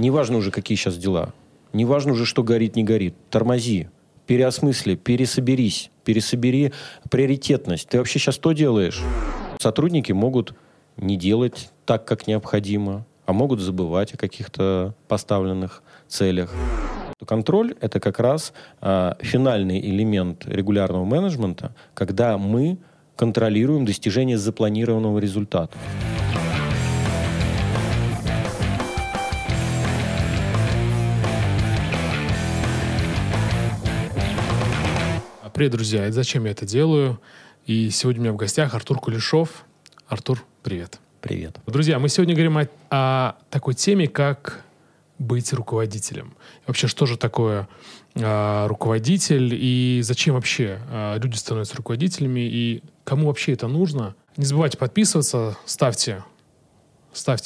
Неважно уже, какие сейчас дела. Неважно уже, что горит, не горит. Тормози, переосмысли, пересоберись, пересобери приоритетность. Ты вообще сейчас то делаешь? Сотрудники могут не делать так, как необходимо, а могут забывать о каких-то поставленных целях. Контроль – это как раз финальный элемент регулярного менеджмента, когда мы контролируем достижение запланированного результата. Привет, друзья! Это «Зачем я это делаю?» И сегодня у меня в гостях Артур Кулешов. Артур, привет! Привет! Друзья, мы сегодня говорим о такой теме, как быть руководителем. Вообще, что же такое руководитель и зачем вообще люди становятся руководителями и кому вообще это нужно? Не забывайте подписываться, ставьте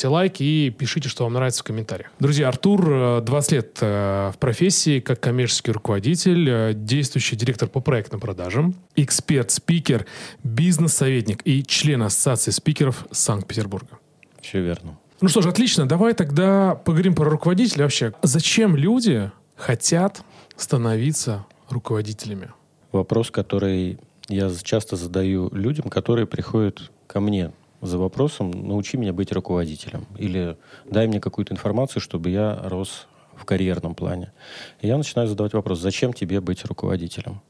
лайк и пишите, что вам нравится в комментариях. Друзья, Артур 20 лет в профессии как коммерческий руководитель, действующий директор по проектным продажам, эксперт, спикер, бизнес-советник и член Ассоциации спикеров Санкт-Петербурга. Все верно. Ну что ж, отлично. Давай тогда поговорим про руководителя вообще. Зачем люди хотят становиться руководителями? Вопрос, который я часто задаю людям, которые приходят ко мне за вопросом «научи меня быть руководителем» или «дай мне какую-то информацию, чтобы я рос в карьерном плане». И я начинаю задавать вопрос «зачем тебе быть руководителем?».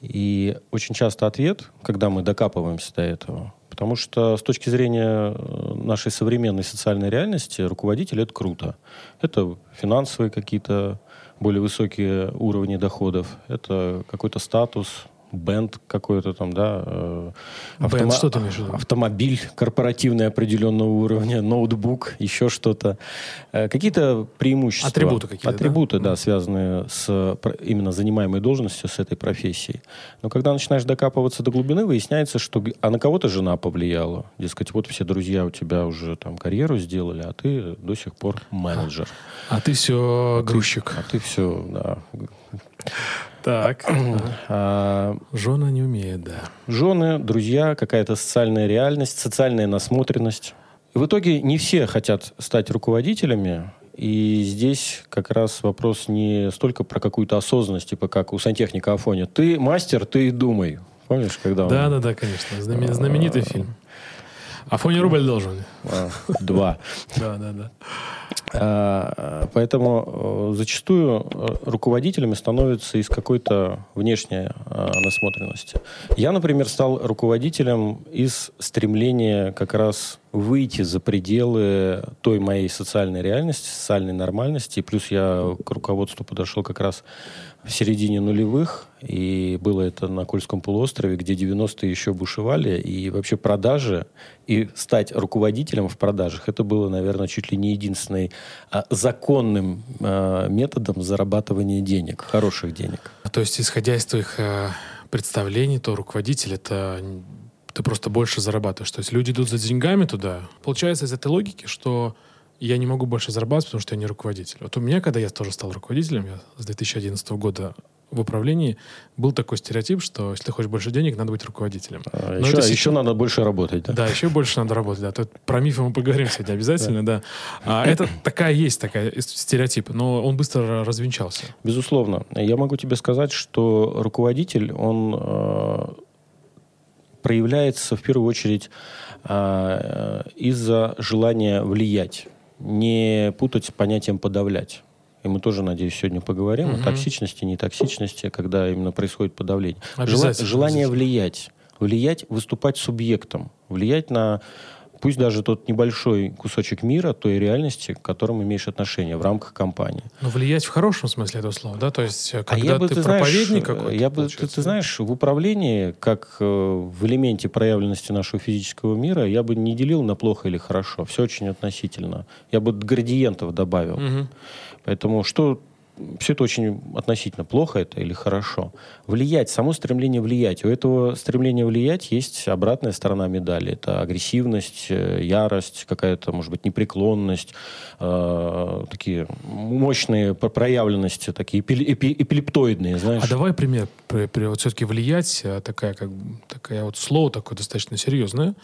И очень часто ответ, когда мы докапываемся до этого, потому что с точки зрения нашей современной социальной реальности руководитель – это круто. Это финансовые какие-то более высокие уровни доходов, это какой-то статус, бенд какой-то там, да, автомобиль корпоративный определенного уровня, ноутбук, еще что-то. Какие-то преимущества. Атрибуты какие-то. Атрибуты, да, связанные с именно занимаемой должностью, с этой профессией. Но когда начинаешь докапываться до глубины, выясняется, что на кого-то жена повлияла. Дескать, вот все друзья у тебя уже там карьеру сделали, а ты до сих пор менеджер. А ты все грузчик. А ты все, да. Так. Жена не умеет, да. Жены, друзья, какая-то социальная реальность, социальная насмотренность. И в итоге не все хотят стать руководителями. И здесь как раз вопрос не столько про какую-то осознанность, типа как у сантехника Афоня. Ты мастер, ты и думай. Помнишь, когда он... Да-да-да, конечно. Знаменитый фильм. Афоня рубль должен. 2. Да-да-да. Поэтому зачастую руководителями становятся из какой-то внешней насмотренности. Я, например, стал руководителем из стремления как раз выйти за пределы той моей социальной реальности, социальной нормальности. И плюс я к руководству подошел как раз в середине нулевых, и было это на Кольском полуострове, где 90-е еще бушевали, и вообще продажи, и стать руководителем в продажах, это было, наверное, чуть ли не единственным законным методом зарабатывания денег, хороших денег. То есть, исходя из твоих представлений, то руководитель — это ты просто больше зарабатываешь. То есть люди идут за деньгами туда. Получается из этой логики, что я не могу больше зарабатывать, потому что я не руководитель. Вот у меня, когда я тоже стал руководителем, я с 2011 года в управлении, был такой стереотип, что если ты хочешь больше денег, надо быть руководителем. Еще надо больше работать. Да? Да, еще больше надо работать. Да. Тут про мифы мы поговорим сегодня обязательно. Да. Да. Это такая стереотип, но он быстро развенчался. Безусловно. Я могу тебе сказать, что руководитель, он проявляется в первую очередь из-за желания влиять. Не путать с понятием «подавлять». И мы тоже, надеюсь, сегодня поговорим о токсичности, нетоксичности, когда именно происходит подавление. Желание влиять. Влиять, выступать субъектом. Влиять на, пусть даже тот небольшой кусочек мира, той реальности, к которому имеешь отношение в рамках компании. Но влиять в хорошем смысле этого слова, да? То есть, когда ты проповедник какой-то, ты знаешь, в управлении, как в элементе проявленности нашего физического мира, я бы не делил на плохо или хорошо. Все очень относительно. Я бы градиентов добавил. Угу. Поэтому все это очень относительно. Плохо это или хорошо? Влиять, само стремление влиять. У этого стремления влиять есть обратная сторона медали. Это агрессивность, ярость, какая-то, может быть, непреклонность, такие мощные проявленности, такие эпилептоидные, знаешь. А давай пример. Вот все-таки влиять, такое слово такое достаточно серьезное.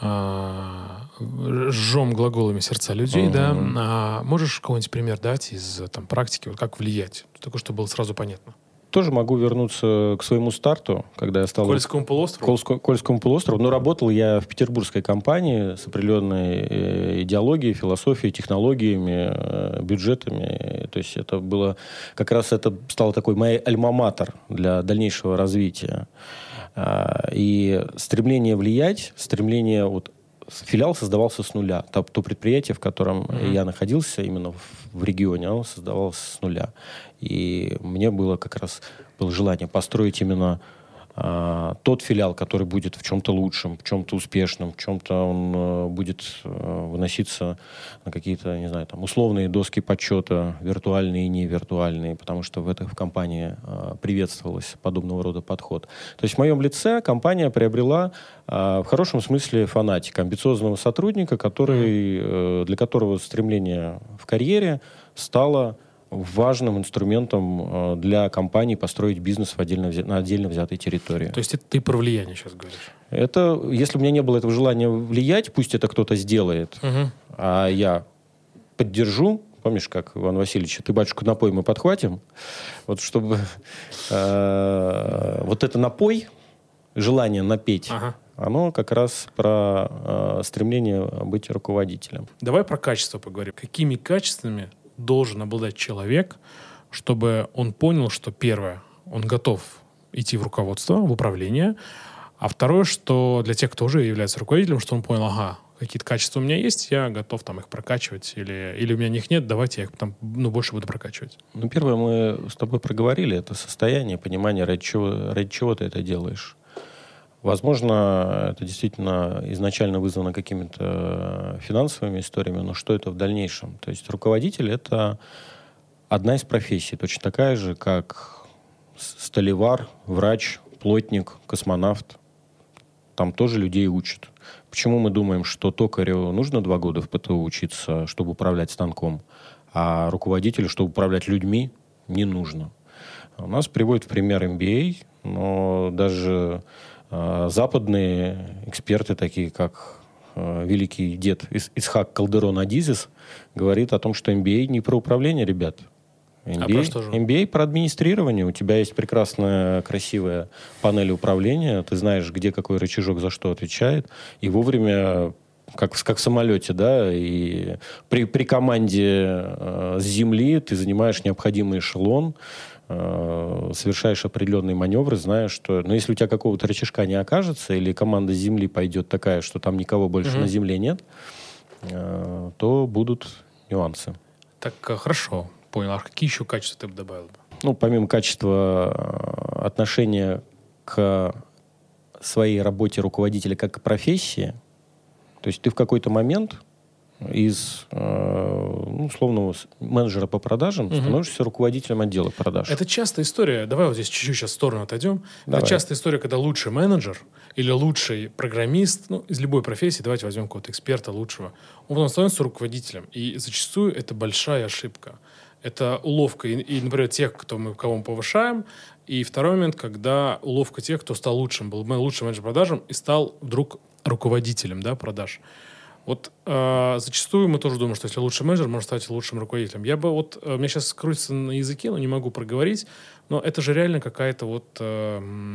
жжем глаголами сердца людей, да. А можешь какой-нибудь пример дать из там, практики, вот как влиять? Только чтобы было сразу понятно. Тоже могу вернуться к своему старту, когда я стал... Кольскому полуострову? Кольскому полуострову. Но работал я в петербургской компании с определенной идеологией, философией, технологиями, бюджетами. То есть это было... Как раз это стало такой моей альма-матер для дальнейшего развития. И стремление влиять, стремление... Вот, филиал создавался с нуля. То предприятие, в котором я находился, именно в регионе, оно создавалось с нуля. И мне было как раз было желание построить именно тот филиал, который будет в чем-то лучшим, в чем-то успешным, в чем-то он будет выноситься на какие-то, не знаю, там, условные доски подсчета, виртуальные и невиртуальные, потому что в компании приветствовалось подобного рода подход. То есть в моем лице компания приобрела в хорошем смысле фанатика, амбициозного сотрудника, для которого стремление в карьере стало... важным инструментом для компании построить бизнес на отдельно взятой территории. То есть это ты про влияние сейчас говоришь? Это, если у меня не было этого желания влиять, пусть это кто-то сделает, а я поддержу. Помнишь, как Иван Васильевич, ты батюшку напой мы подхватим? Вот чтобы вот это напой, желание напеть, оно как раз про стремление быть руководителем. Давай про качество поговорим. Какими качествами должен обладать человек, чтобы он понял, что, первое, он готов идти в руководство, в управление, а второе, что для тех, кто уже является руководителем, что он понял, какие-то качества у меня есть, я готов там их прокачивать, или у меня их нет, давайте я их там, больше буду прокачивать. Первое, мы с тобой проговорили, это состояние, понимание, ради чего ты это делаешь. Возможно, это действительно изначально вызвано какими-то финансовыми историями, но что это в дальнейшем? То есть руководитель — это одна из профессий, точно такая же, как столевар, врач, плотник, космонавт. Там тоже людей учат. Почему мы думаем, что токарю нужно 2 года в ПТУ учиться, чтобы управлять станком, а руководителю, чтобы управлять людьми, не нужно? У нас приводят в пример MBA, но даже... западные эксперты, такие как великий дед Ицхак Кальдерон Адизес, говорит о том, что MBA не про управление, ребят. MBA про администрирование. У тебя есть прекрасная, красивая панель управления, ты знаешь, где какой рычажок за что отвечает, и вовремя, как в самолете, да, и при команде с земли ты занимаешь необходимый эшелон, совершаешь определенные маневры, зная, что... Но если у тебя какого-то рычажка не окажется, или команда с земли пойдет такая, что там никого больше на земле нет, то будут нюансы. Так, хорошо, понял. А какие еще качества ты бы добавил? Помимо качества отношения к своей работе руководителя как к профессии, то есть ты в какой-то момент из условного менеджера по продажам становишься руководителем отдела продаж. Это частая история. Давай вот здесь чуть-чуть сейчас в сторону отойдем. Давай. Это частая история, когда лучший менеджер или лучший программист, из любой профессии, давайте возьмем какого-то эксперта лучшего, он становится руководителем. И зачастую это большая ошибка. Это уловка, например, тех, кого мы повышаем, и второй момент, когда уловка тех, кто стал лучшим, был лучшим менеджером продажам и стал вдруг руководителем, да, продаж. Зачастую мы тоже думаем, что если лучший менеджер, может стать лучшим руководителем. У меня сейчас крутится на языке, но не могу проговорить, но это же реально какая-то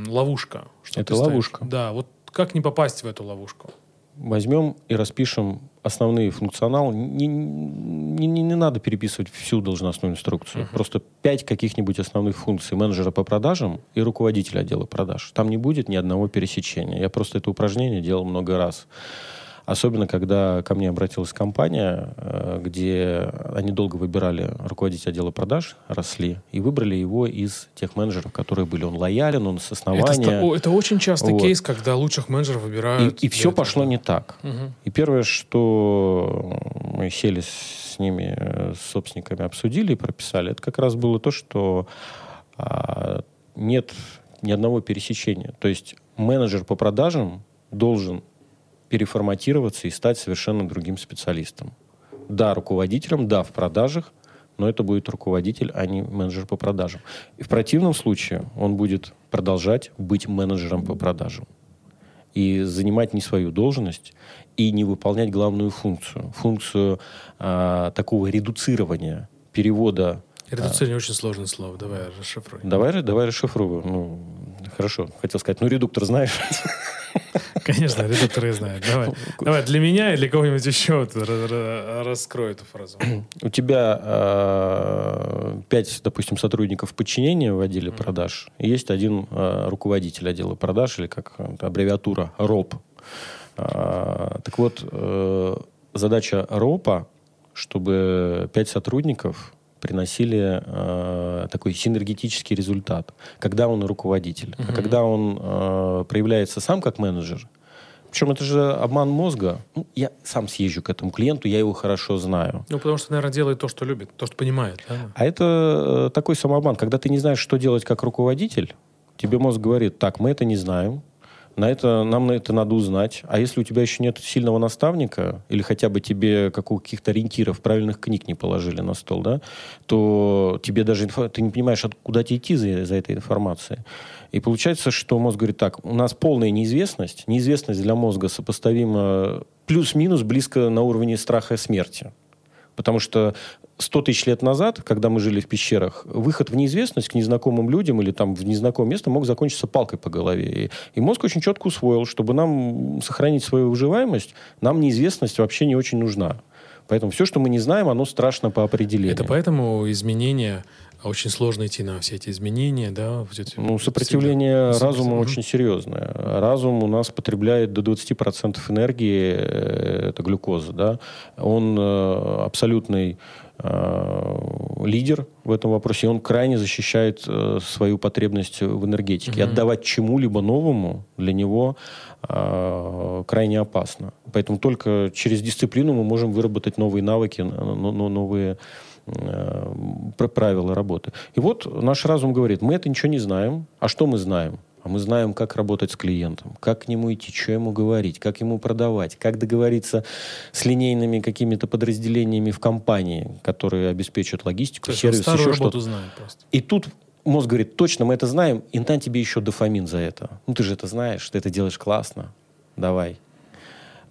ловушка. Это ловушка. Да, как не попасть в эту ловушку? Возьмем и распишем основные функционалы. Не надо переписывать всю должностную инструкцию. Просто 5 каких-нибудь основных функций менеджера по продажам и руководителя отдела продаж. Там не будет ни одного пересечения. Я просто это упражнение делал много раз. Особенно, когда ко мне обратилась компания, где они долго выбирали руководителя отдела продаж, росли, и выбрали его из тех менеджеров, которые были. Он лоялен, он с основания. Это очень частый кейс, когда лучших менеджеров выбирают. И все пошло не так. И первое, что мы сели с ними, с собственниками, обсудили и прописали, это как раз было то, что нет ни одного пересечения. То есть менеджер по продажам должен переформатироваться и стать совершенно другим специалистом. Да, руководителем, да, в продажах, но это будет руководитель, а не менеджер по продажам. И в противном случае он будет продолжать быть менеджером по продажам. и занимать не свою должность, и не выполнять главную функцию. Функцию такого редуцирования, перевода... Редуцирование очень сложное слово. Давай расшифруй. Давай расшифруй. Ну, хорошо, хотел сказать. Ну, редуктор знаешь? Конечно, редуктор я знаю. Давай для меня или кого-нибудь еще раскрой эту фразу. У тебя 5, допустим, сотрудников подчинения в отделе продаж. Есть один руководитель отдела продаж, или как аббревиатура РОП. Так вот, задача РОПа, чтобы 5 сотрудников приносили такой синергетический результат. Когда он руководитель, а когда он проявляется сам как менеджер. Причем это же обман мозга. Ну, я сам съезжу к этому клиенту, я его хорошо знаю. Ну, потому что, наверное, делает то, что любит, то, что понимает. Да? А это такой самообман. Когда ты не знаешь, что делать как руководитель, тебе мозг говорит, так, мы это не знаем, нам на это надо узнать. А если у тебя еще нет сильного наставника, или хотя бы тебе каких-то ориентиров, правильных книг не положили на стол, да, то тебе даже ты не понимаешь, куда тебе идти за этой информацией. И получается, что мозг говорит так, у нас полная неизвестность. Неизвестность для мозга сопоставима плюс-минус близко на уровне страха смерти. Потому что 100 тысяч лет назад, когда мы жили в пещерах, выход в неизвестность к незнакомым людям или там, в незнакомое место мог закончиться палкой по голове. И мозг очень четко усвоил, чтобы нам сохранить свою выживаемость, нам неизвестность вообще не очень нужна. Поэтому все, что мы не знаем, оно страшно по определению. Это поэтому изменения... Очень сложно идти на все эти изменения, да? Ну, сопротивление разума очень серьезное. Разум у нас потребляет до 20% энергии, это глюкоза, да? Он абсолютный лидер в этом вопросе, и он крайне защищает свою потребность в энергетике. Mm-hmm. Отдавать чему-либо новому для него крайне опасно. Поэтому только через дисциплину мы можем выработать новые навыки, новые правила работы. И вот наш разум говорит, мы это ничего не знаем. А что мы знаем? А мы знаем, как работать с клиентом, как к нему идти, что ему говорить, как ему продавать, как договориться с линейными какими-то подразделениями в компании, которые обеспечивают логистику, сервис, еще что-то. И тут мозг говорит, точно, мы это знаем, и на тебе еще дофамин за это. Ну, ты же это знаешь, ты это делаешь классно, давай.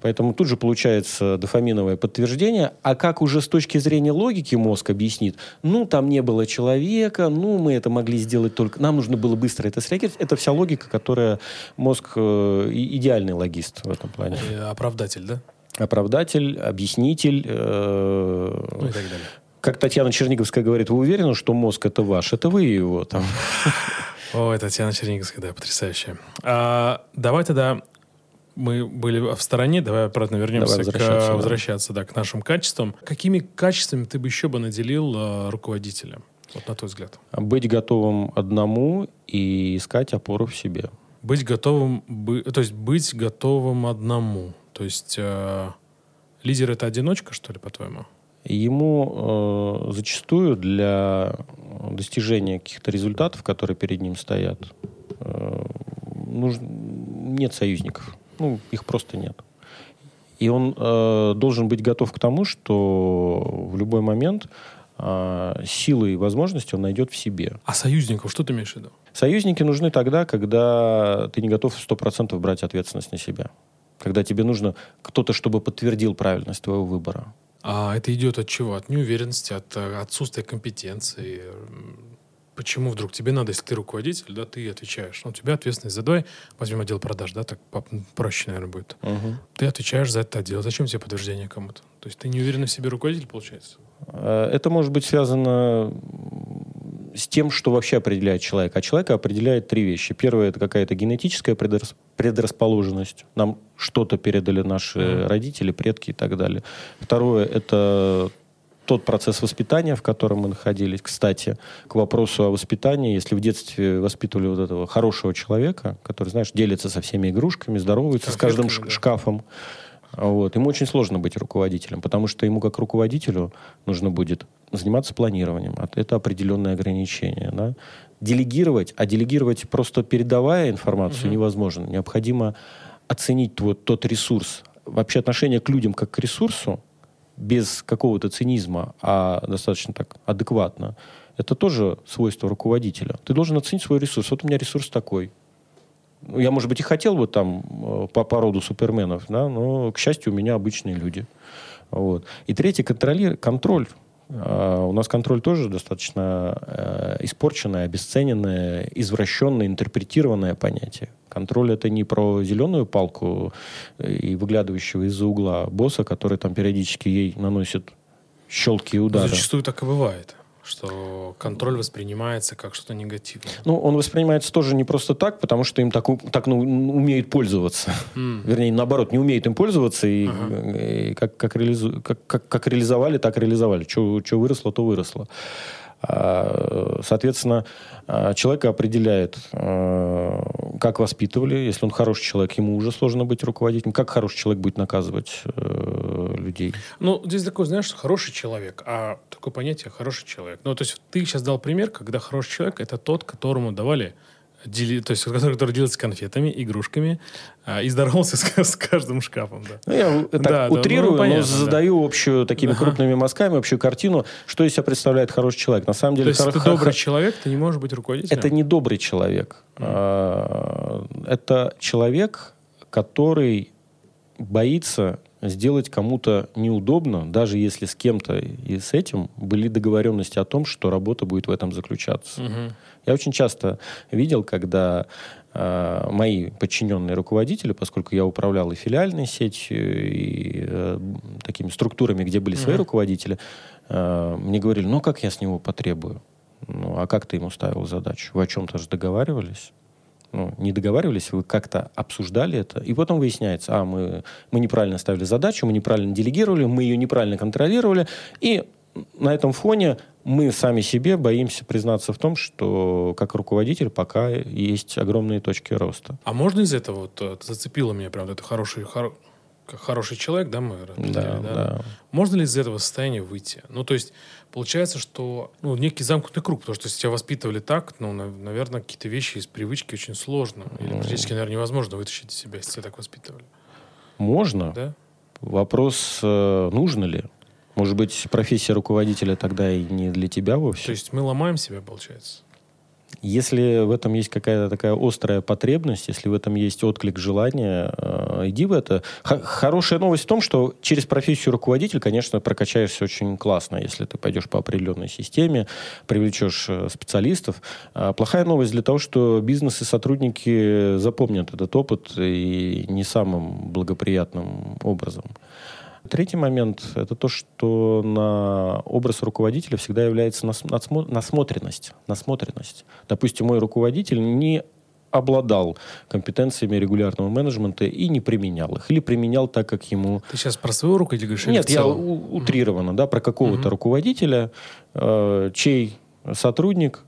Поэтому тут же получается дофаминовое подтверждение. А как уже с точки зрения логики мозг объяснит, ну, там не было человека, ну, мы это могли сделать только... Нам нужно было быстро это среагировать. Это вся логика, которая мозг идеальный логист в этом плане. И оправдатель, да? Оправдатель, объяснитель. Ну и так далее. Как Татьяна Черниговская говорит, вы уверены, что мозг это ваш? Это вы его там. Ой, Татьяна Черниговская, да, потрясающая. Давай тогда... Мы были в стороне, давай обратно вернемся, возвращаться к нашим качествам. Какими качествами ты бы еще наделил руководителя, вот на твой взгляд? Быть готовым одному и искать опору в себе. Быть готовым одному. То есть лидер — это одиночка, что ли, по-твоему? Ему зачастую для достижения каких-то результатов, которые перед ним стоят, нет союзников. Ну, их просто нет. И он должен быть готов к тому, что в любой момент силы и возможности он найдет в себе. А союзников что ты имеешь в виду? Союзники нужны тогда, когда ты не готов 100% брать ответственность на себя. Когда тебе нужно кто-то, чтобы подтвердил правильность твоего выбора. А это идет от чего? От неуверенности, от отсутствия компетенции? Почему вдруг тебе надо, если ты руководитель, да, ты отвечаешь. Ну, у тебя ответственность за... Давай возьмем отдел продаж, да, так проще, наверное, будет. Угу. Ты отвечаешь за это отдел. Зачем тебе подтверждение кому-то? То есть ты не уверен в себе руководитель, получается? Это может быть связано с тем, что вообще определяет человека. А человека определяет 3 вещи. Первое — это какая-то генетическая предрасположенность. Нам что-то передали наши родители, предки и так далее. Второе — это... тот процесс воспитания, в котором мы находились. Кстати, к вопросу о воспитании. Если в детстве воспитывали вот этого хорошего человека, который, знаешь, делится со всеми игрушками, здоровается с каждым шкафом, вот, ему очень сложно быть руководителем, потому что ему как руководителю нужно будет заниматься планированием. Это определенные ограничения. Да? Делегировать, просто передавая информацию, невозможно. Необходимо оценить вот тот ресурс. Вообще отношение к людям как к ресурсу, без какого-то цинизма, а достаточно так адекватно, это тоже свойство руководителя. Ты должен оценить свой ресурс. Вот у меня ресурс такой. Я, может быть, и хотел бы там по роду суперменов, да, но, к счастью, у меня обычные люди. Вот. И третий – контроль. У нас контроль тоже достаточно испорченное, обесцененное, извращенное, интерпретированное понятие. Контроль – это не про зеленую палку и выглядывающего из-за угла босса, который там периодически ей наносит щелки и удары. Зачастую так и бывает, что контроль воспринимается как что-то негативное. Ну, он воспринимается тоже не просто так, потому что им так умеют пользоваться. Вернее, наоборот, не умеют им пользоваться, и, и как реализовали, так реализовали. Что выросло, то выросло. Соответственно, человека определяет, как воспитывали. Если он хороший человек, ему уже сложно быть руководителем. Как хороший человек будет наказывать людей? Ну, здесь такое, знаешь, хороший человек, а такое понятие хороший человек. Ну, то есть ты сейчас дал пример, когда хороший человек — это тот, которому давали... То есть, который делился конфетами, игрушками и здоровался с каждым шкафом. Да. Ну, я так утрирую, ну, понятно, но задаю общую такими крупными мазками, общую картину, что из себя представляет хороший человек. На самом деле, то есть, ты добрый человек, ты не можешь быть руководителем? Это не добрый человек. Это человек, который боится сделать кому-то неудобно, даже если с кем-то и с этим были договоренности о том, что работа будет в этом заключаться. Я очень часто видел, когда мои подчиненные руководители, поскольку я управлял и филиальной сетью, и такими структурами, где были свои руководители, мне говорили, ну как я с него потребую? Ну а как ты ему ставил задачу? Вы о чем-то же договаривались? Ну, не договаривались, вы как-то обсуждали это, и потом выясняется, мы неправильно ставили задачу, мы неправильно делегировали, мы ее неправильно контролировали, и на этом фоне мы сами себе боимся признаться в том, что как руководитель пока есть огромные точки роста. А можно из этого, вот зацепило меня прям, это хороший человек, да, мы определили, да? Можно ли из этого состояния выйти? Ну, то есть, получается, что некий замкнутый круг, потому что если тебя воспитывали так, наверное, какие-то вещи из привычки очень сложно или практически, наверное, невозможно вытащить из себя, если тебя так воспитывали. Можно. Да? Вопрос, нужно ли? Может быть, профессия руководителя тогда и не для тебя вовсе? То есть мы ломаем себя, получается? Если в этом есть какая-то такая острая потребность, если в этом есть отклик желания, иди в это. Хорошая новость в том, что через профессию руководитель, конечно, прокачаешься очень классно, если ты пойдешь по определенной системе, привлечешь специалистов. Плохая новость для того, что бизнес и сотрудники запомнят этот опыт и не самым благоприятным образом. Третий момент – это то, что на образ руководителя всегда является насмотренность. Допустим, мой руководитель не обладал компетенциями регулярного менеджмента и не применял их. Или применял так, как ему... Ты сейчас про своего руководителя говоришь? Нет, я утрированно, про какого-то руководителя, чей сотрудник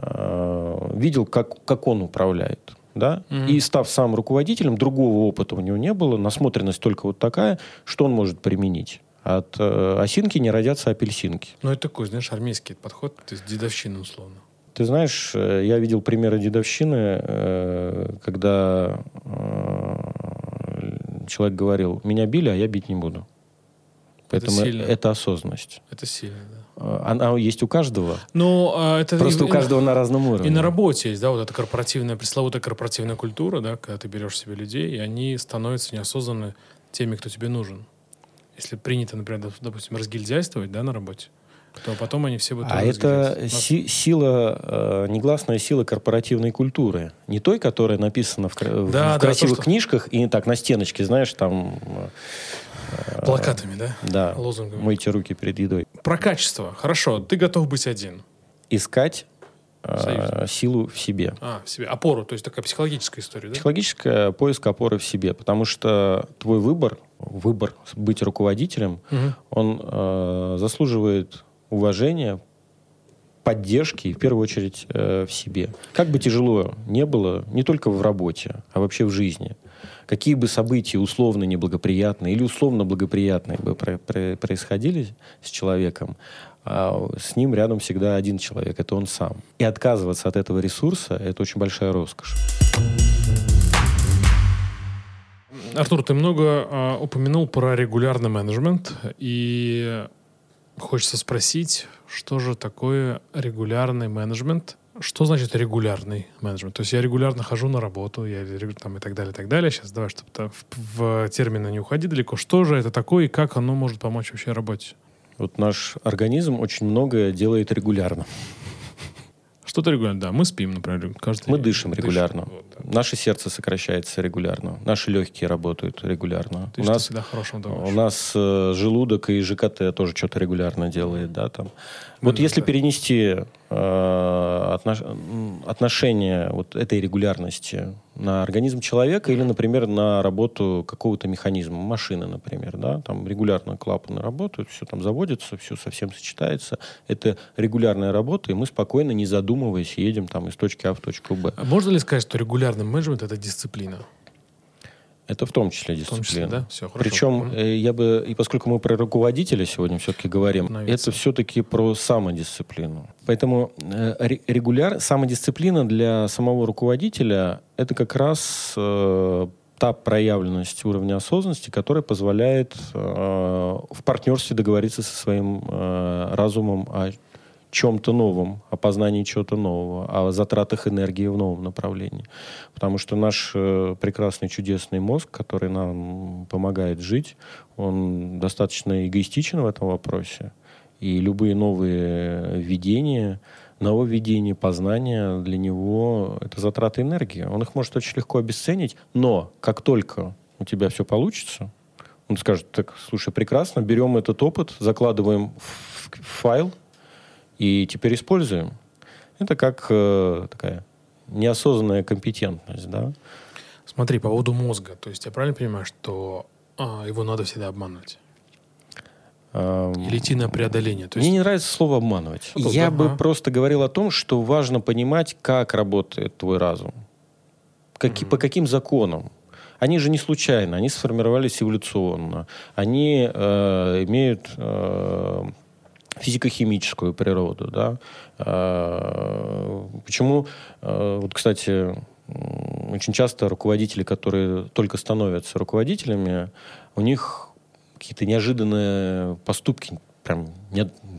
видел, как он управляет. Да? И став сам руководителем, другого опыта у него не было, насмотренность только вот такая, что он может применить. От осинки не родятся апельсинки. Ну, это такой, знаешь, армейский подход, то есть дедовщина условно. Ты знаешь, я видел примеры дедовщины, когда человек говорил, меня били, а я бить не буду. Поэтому это осознанность. Это сильно, да. Она есть у каждого. Но, это просто у каждого на разном уровне. И на работе есть, да, вот эта пресловутая корпоративная культура, да, когда ты берешь себе людей, и они становятся неосознанно теми, кто тебе нужен. Если принято, например, допустим, разгильдяйствовать, да, на работе, то потом они все будут... А это сила, негласная сила корпоративной культуры. Не той, которая написана в красивых книжках, и так на стеночке, знаешь, там... Плакатами, да? Да. Лозунгами. Мойте руки перед едой. Про качество. Хорошо. Ты готов быть один. Искать силу в себе. В себе. Опору. То есть такая психологическая история, да? Психологическая, поиск опоры в себе. Потому что твой выбор быть руководителем, он заслуживает уважения, поддержки, и в первую очередь в себе. Как бы тяжело не было, не только в работе, а вообще в жизни, какие бы события условно неблагоприятные или условно благоприятные бы происходили с человеком, с ним рядом всегда один человек, это он сам. И отказываться от этого ресурса – это очень большая роскошь. Артур, ты много упомянул про регулярный менеджмент, и хочется спросить, что же такое регулярный менеджмент Что значит регулярный менеджмент? То есть я регулярно хожу на работу, я там, и так далее, и так далее. Сейчас давай, чтобы там в термины не уходи далеко. Что же это такое и как оно может помочь вообще работе? Вот наш организм очень многое делает регулярно. Что-то регулярно, да. Мы спим, например, каждый день. Мы дышим регулярно. Вот, да. Наше сердце сокращается регулярно. Наши легкие работают регулярно. Ты что всегда хорошим думаешь? У нас желудок и ЖКТ тоже что-то регулярно делает. Да, там. Вот если перенести отношение вот этой регулярности на организм человека или, например, на работу какого-то механизма, машины, например, да, там регулярно клапаны работают, все там заводится, все совсем сочетается. Это регулярная работа, и мы спокойно, не задумываясь, едем там из точки А в точку Б. А можно ли сказать, что регулярный менеджмент – это дисциплина? Это в том числе дисциплина. В том числе, да? Все, хорошо. Причем, я бы, и поскольку мы про руководителя сегодня все-таки говорим, это все-таки про самодисциплину. Поэтому самодисциплина для самого руководителя – это как раз та проявленность уровня осознанности, которая позволяет в партнерстве договориться со своим разумом о чем-то новом, о познании чего-то нового, о затратах энергии в новом направлении. Потому что наш прекрасный, чудесный мозг, который нам помогает жить, он достаточно эгоистичен в этом вопросе. И любые новые введения, нововведения, познания для него — это затраты энергии. Он их может очень легко обесценить, но как только у тебя все получится, он скажет: так, слушай, прекрасно, берем этот опыт, закладываем в файл, и теперь используем. Это как такая неосознанная компетентность. Да? Смотри, по поводу мозга. То есть я правильно понимаю, что его надо всегда обманывать? Или идти на преодоление? То есть... Мне не нравится слово «обманывать». Я бы просто говорил о том, что важно понимать, как работает твой разум. По каким законам. Они же не случайно. Они сформировались эволюционно. Они имеют... физико-химическую природу, да. Почему, вот, кстати, очень часто руководители, которые только становятся руководителями, у них какие-то неожиданные поступки, прям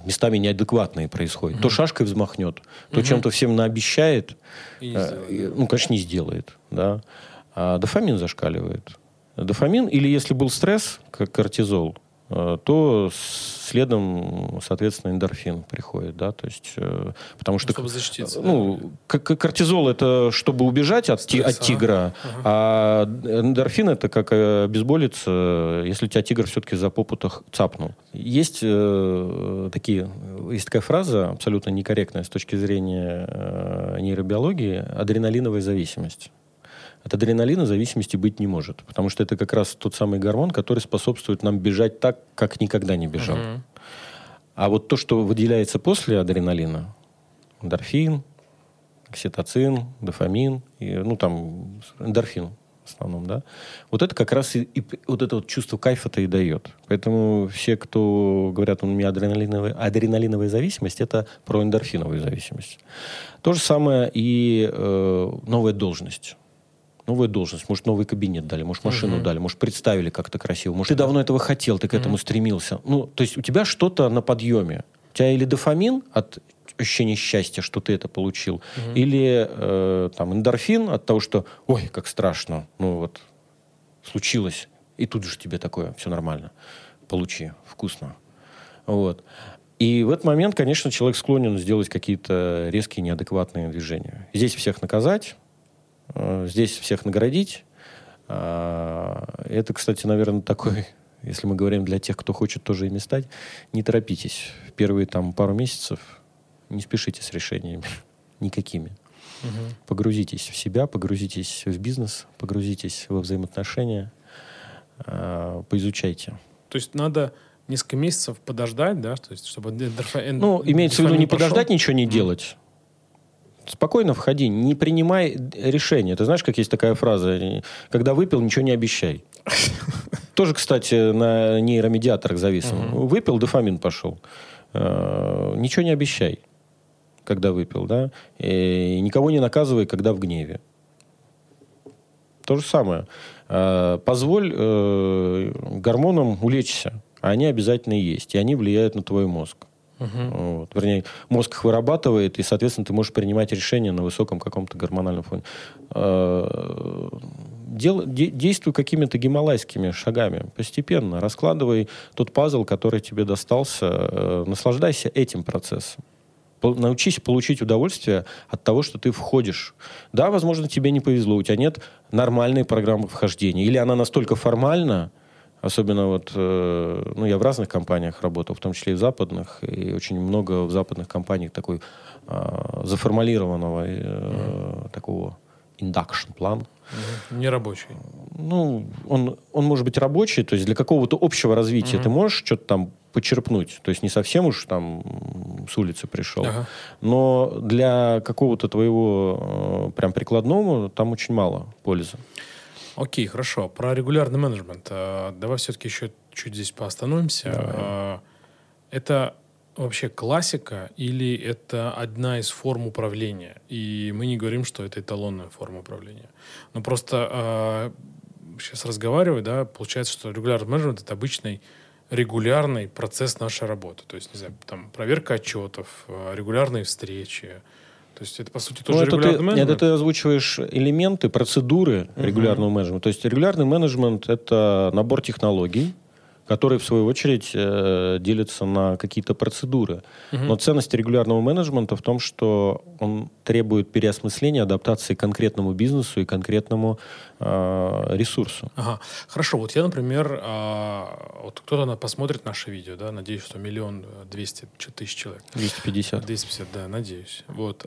местами неадекватные происходят. То шашкой взмахнет, то чем-то всем наобещает, ну, конечно, не сделает, да. А дофамин зашкаливает. Дофамин, или если был стресс, как кортизол, то следом, соответственно, эндорфин приходит, да, то есть, потому что, чтобы защититься, ну, да? Кортизол — это чтобы убежать от тигра, а эндорфин — это как обезболиться, если тебя тигр все-таки за попу цапнул. Есть такая фраза, абсолютно некорректная с точки зрения нейробиологии, адреналиновая зависимость. От адреналина зависимости быть не может. Потому что это как раз тот самый гормон, который способствует нам бежать так, как никогда не бежал. А вот то, что выделяется после адреналина, эндорфин, окситоцин, дофамин, эндорфин в основном, да, вот это как раз и вот это вот чувство кайфа-то и дает. Поэтому все, кто говорят, у меня адреналиновая зависимость, это про эндорфиновую зависимость. То же самое и новая должность. Новая должность. Может, новый кабинет дали, может, машину дали, может, представили как-то красиво. Может, ты давно этого хотел, ты к этому стремился. Ну, то есть у тебя что-то на подъеме. У тебя или дофамин от ощущения счастья, что ты это получил, или там, эндорфин от того, что «Ой, как страшно, ну вот, случилось». И тут же тебе такое: «Все нормально, получи, вкусно». Вот. И в этот момент, конечно, человек склонен сделать какие-то резкие, неадекватные движения. Здесь всех наказать, здесь всех наградить. Это, кстати, наверное, такой, если мы говорим для тех, кто хочет тоже ими стать, не торопитесь. В первые там пару месяцев не спешите с решениями никакими. Погрузитесь в себя, погрузитесь в бизнес, погрузитесь во взаимоотношения, поизучайте. То есть надо несколько месяцев подождать, да? То есть, чтобы имеется в виду не подождать, ничего не делать. Спокойно входи, не принимай решения. Ты знаешь, как есть такая фраза: когда выпил, ничего не обещай. Тоже, кстати, на нейромедиаторах зависло. Выпил, дофамин пошел. Ничего не обещай, когда выпил, да. И никого не наказывай, когда в гневе. То же самое. Позволь гормонам улечься. Они обязательно есть, и они влияют на твой мозг. Uh-huh. Вот. Вернее, мозг их вырабатывает, и, соответственно, ты можешь принимать решения на высоком каком-то гормональном фоне. Действуй какими-то гималайскими шагами. Постепенно раскладывай тот пазл, который тебе достался. Наслаждайся этим процессом. Научись получить удовольствие от того, что ты входишь. Да, возможно, тебе не повезло, у тебя нет нормальной программы вхождения. Или она настолько формальна, особенно вот... Ну, я в разных компаниях работал, в том числе и в западных, и очень много в западных компаниях такой заформалированного такого индакшн-плана. Нерабочий. Ну, он может быть рабочий, то есть для какого-то общего развития ты можешь что-то там почерпнуть, то есть не совсем уж там с улицы пришел, но для какого-то твоего прям прикладного там очень мало пользы. Окей, хорошо. Про регулярный менеджмент. Давай все-таки еще чуть здесь поостановимся. Давай. Это вообще классика или это одна из форм управления? И мы не говорим, что это эталонная форма управления. Но просто сейчас разговариваю, да, получается, что регулярный менеджмент — это обычный регулярный процесс нашей работы. То есть, не знаю, там проверка отчетов, регулярные встречи. То есть это, по сути, тоже регулярный менеджмент? Это ты озвучиваешь элементы, процедуры регулярного менеджмента. То есть регулярный менеджмент — это набор технологий, которые, в свою очередь, делятся на какие-то процедуры. Но ценность регулярного менеджмента в том, что он требует переосмысления, адаптации к конкретному бизнесу и конкретному ресурсу. Ага. Хорошо. Вот я, например, вот кто-то посмотрит наше видео, да, надеюсь, что 1 200 000 человек. 250. 250, да, надеюсь. Вот.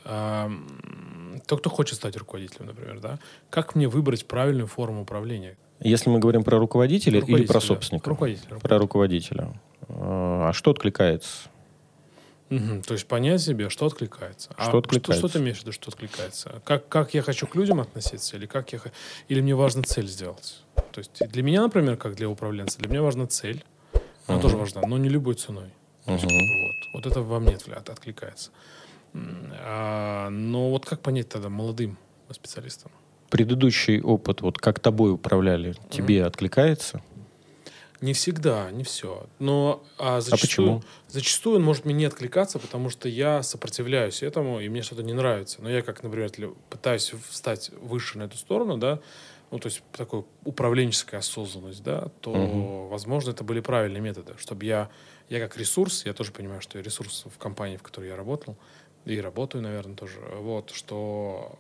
Тот, кто хочет стать руководителем, например, да, как мне выбрать правильную форму управления? Если мы говорим про руководителя или про собственника? Да. Руководителя. Про руководителя. А что откликается? Угу. То есть понять себе, что откликается. Что откликается? Что ты имеешь в виду, что откликается? Как я хочу к людям относиться? Или мне важно цель сделать? То есть для меня, например, как для управленца, для меня важна цель. Она тоже важна, но не любой ценой. То есть, вот это во мне откликается. Но вот как понять тогда молодым специалистам? Предыдущий опыт, вот как тобой управляли, тебе откликается? Не всегда, не все. Но зачастую, почему? Зачастую он может мне не откликаться, потому что я сопротивляюсь этому, и мне что-то не нравится. Но я, как, например, пытаюсь встать выше на эту сторону, да, ну, то есть такая управленческая осознанность, да, то, возможно, это были правильные методы, чтобы я как ресурс, я тоже понимаю, что я ресурс в компании, в которой я работал, и работаю, наверное, тоже, вот, что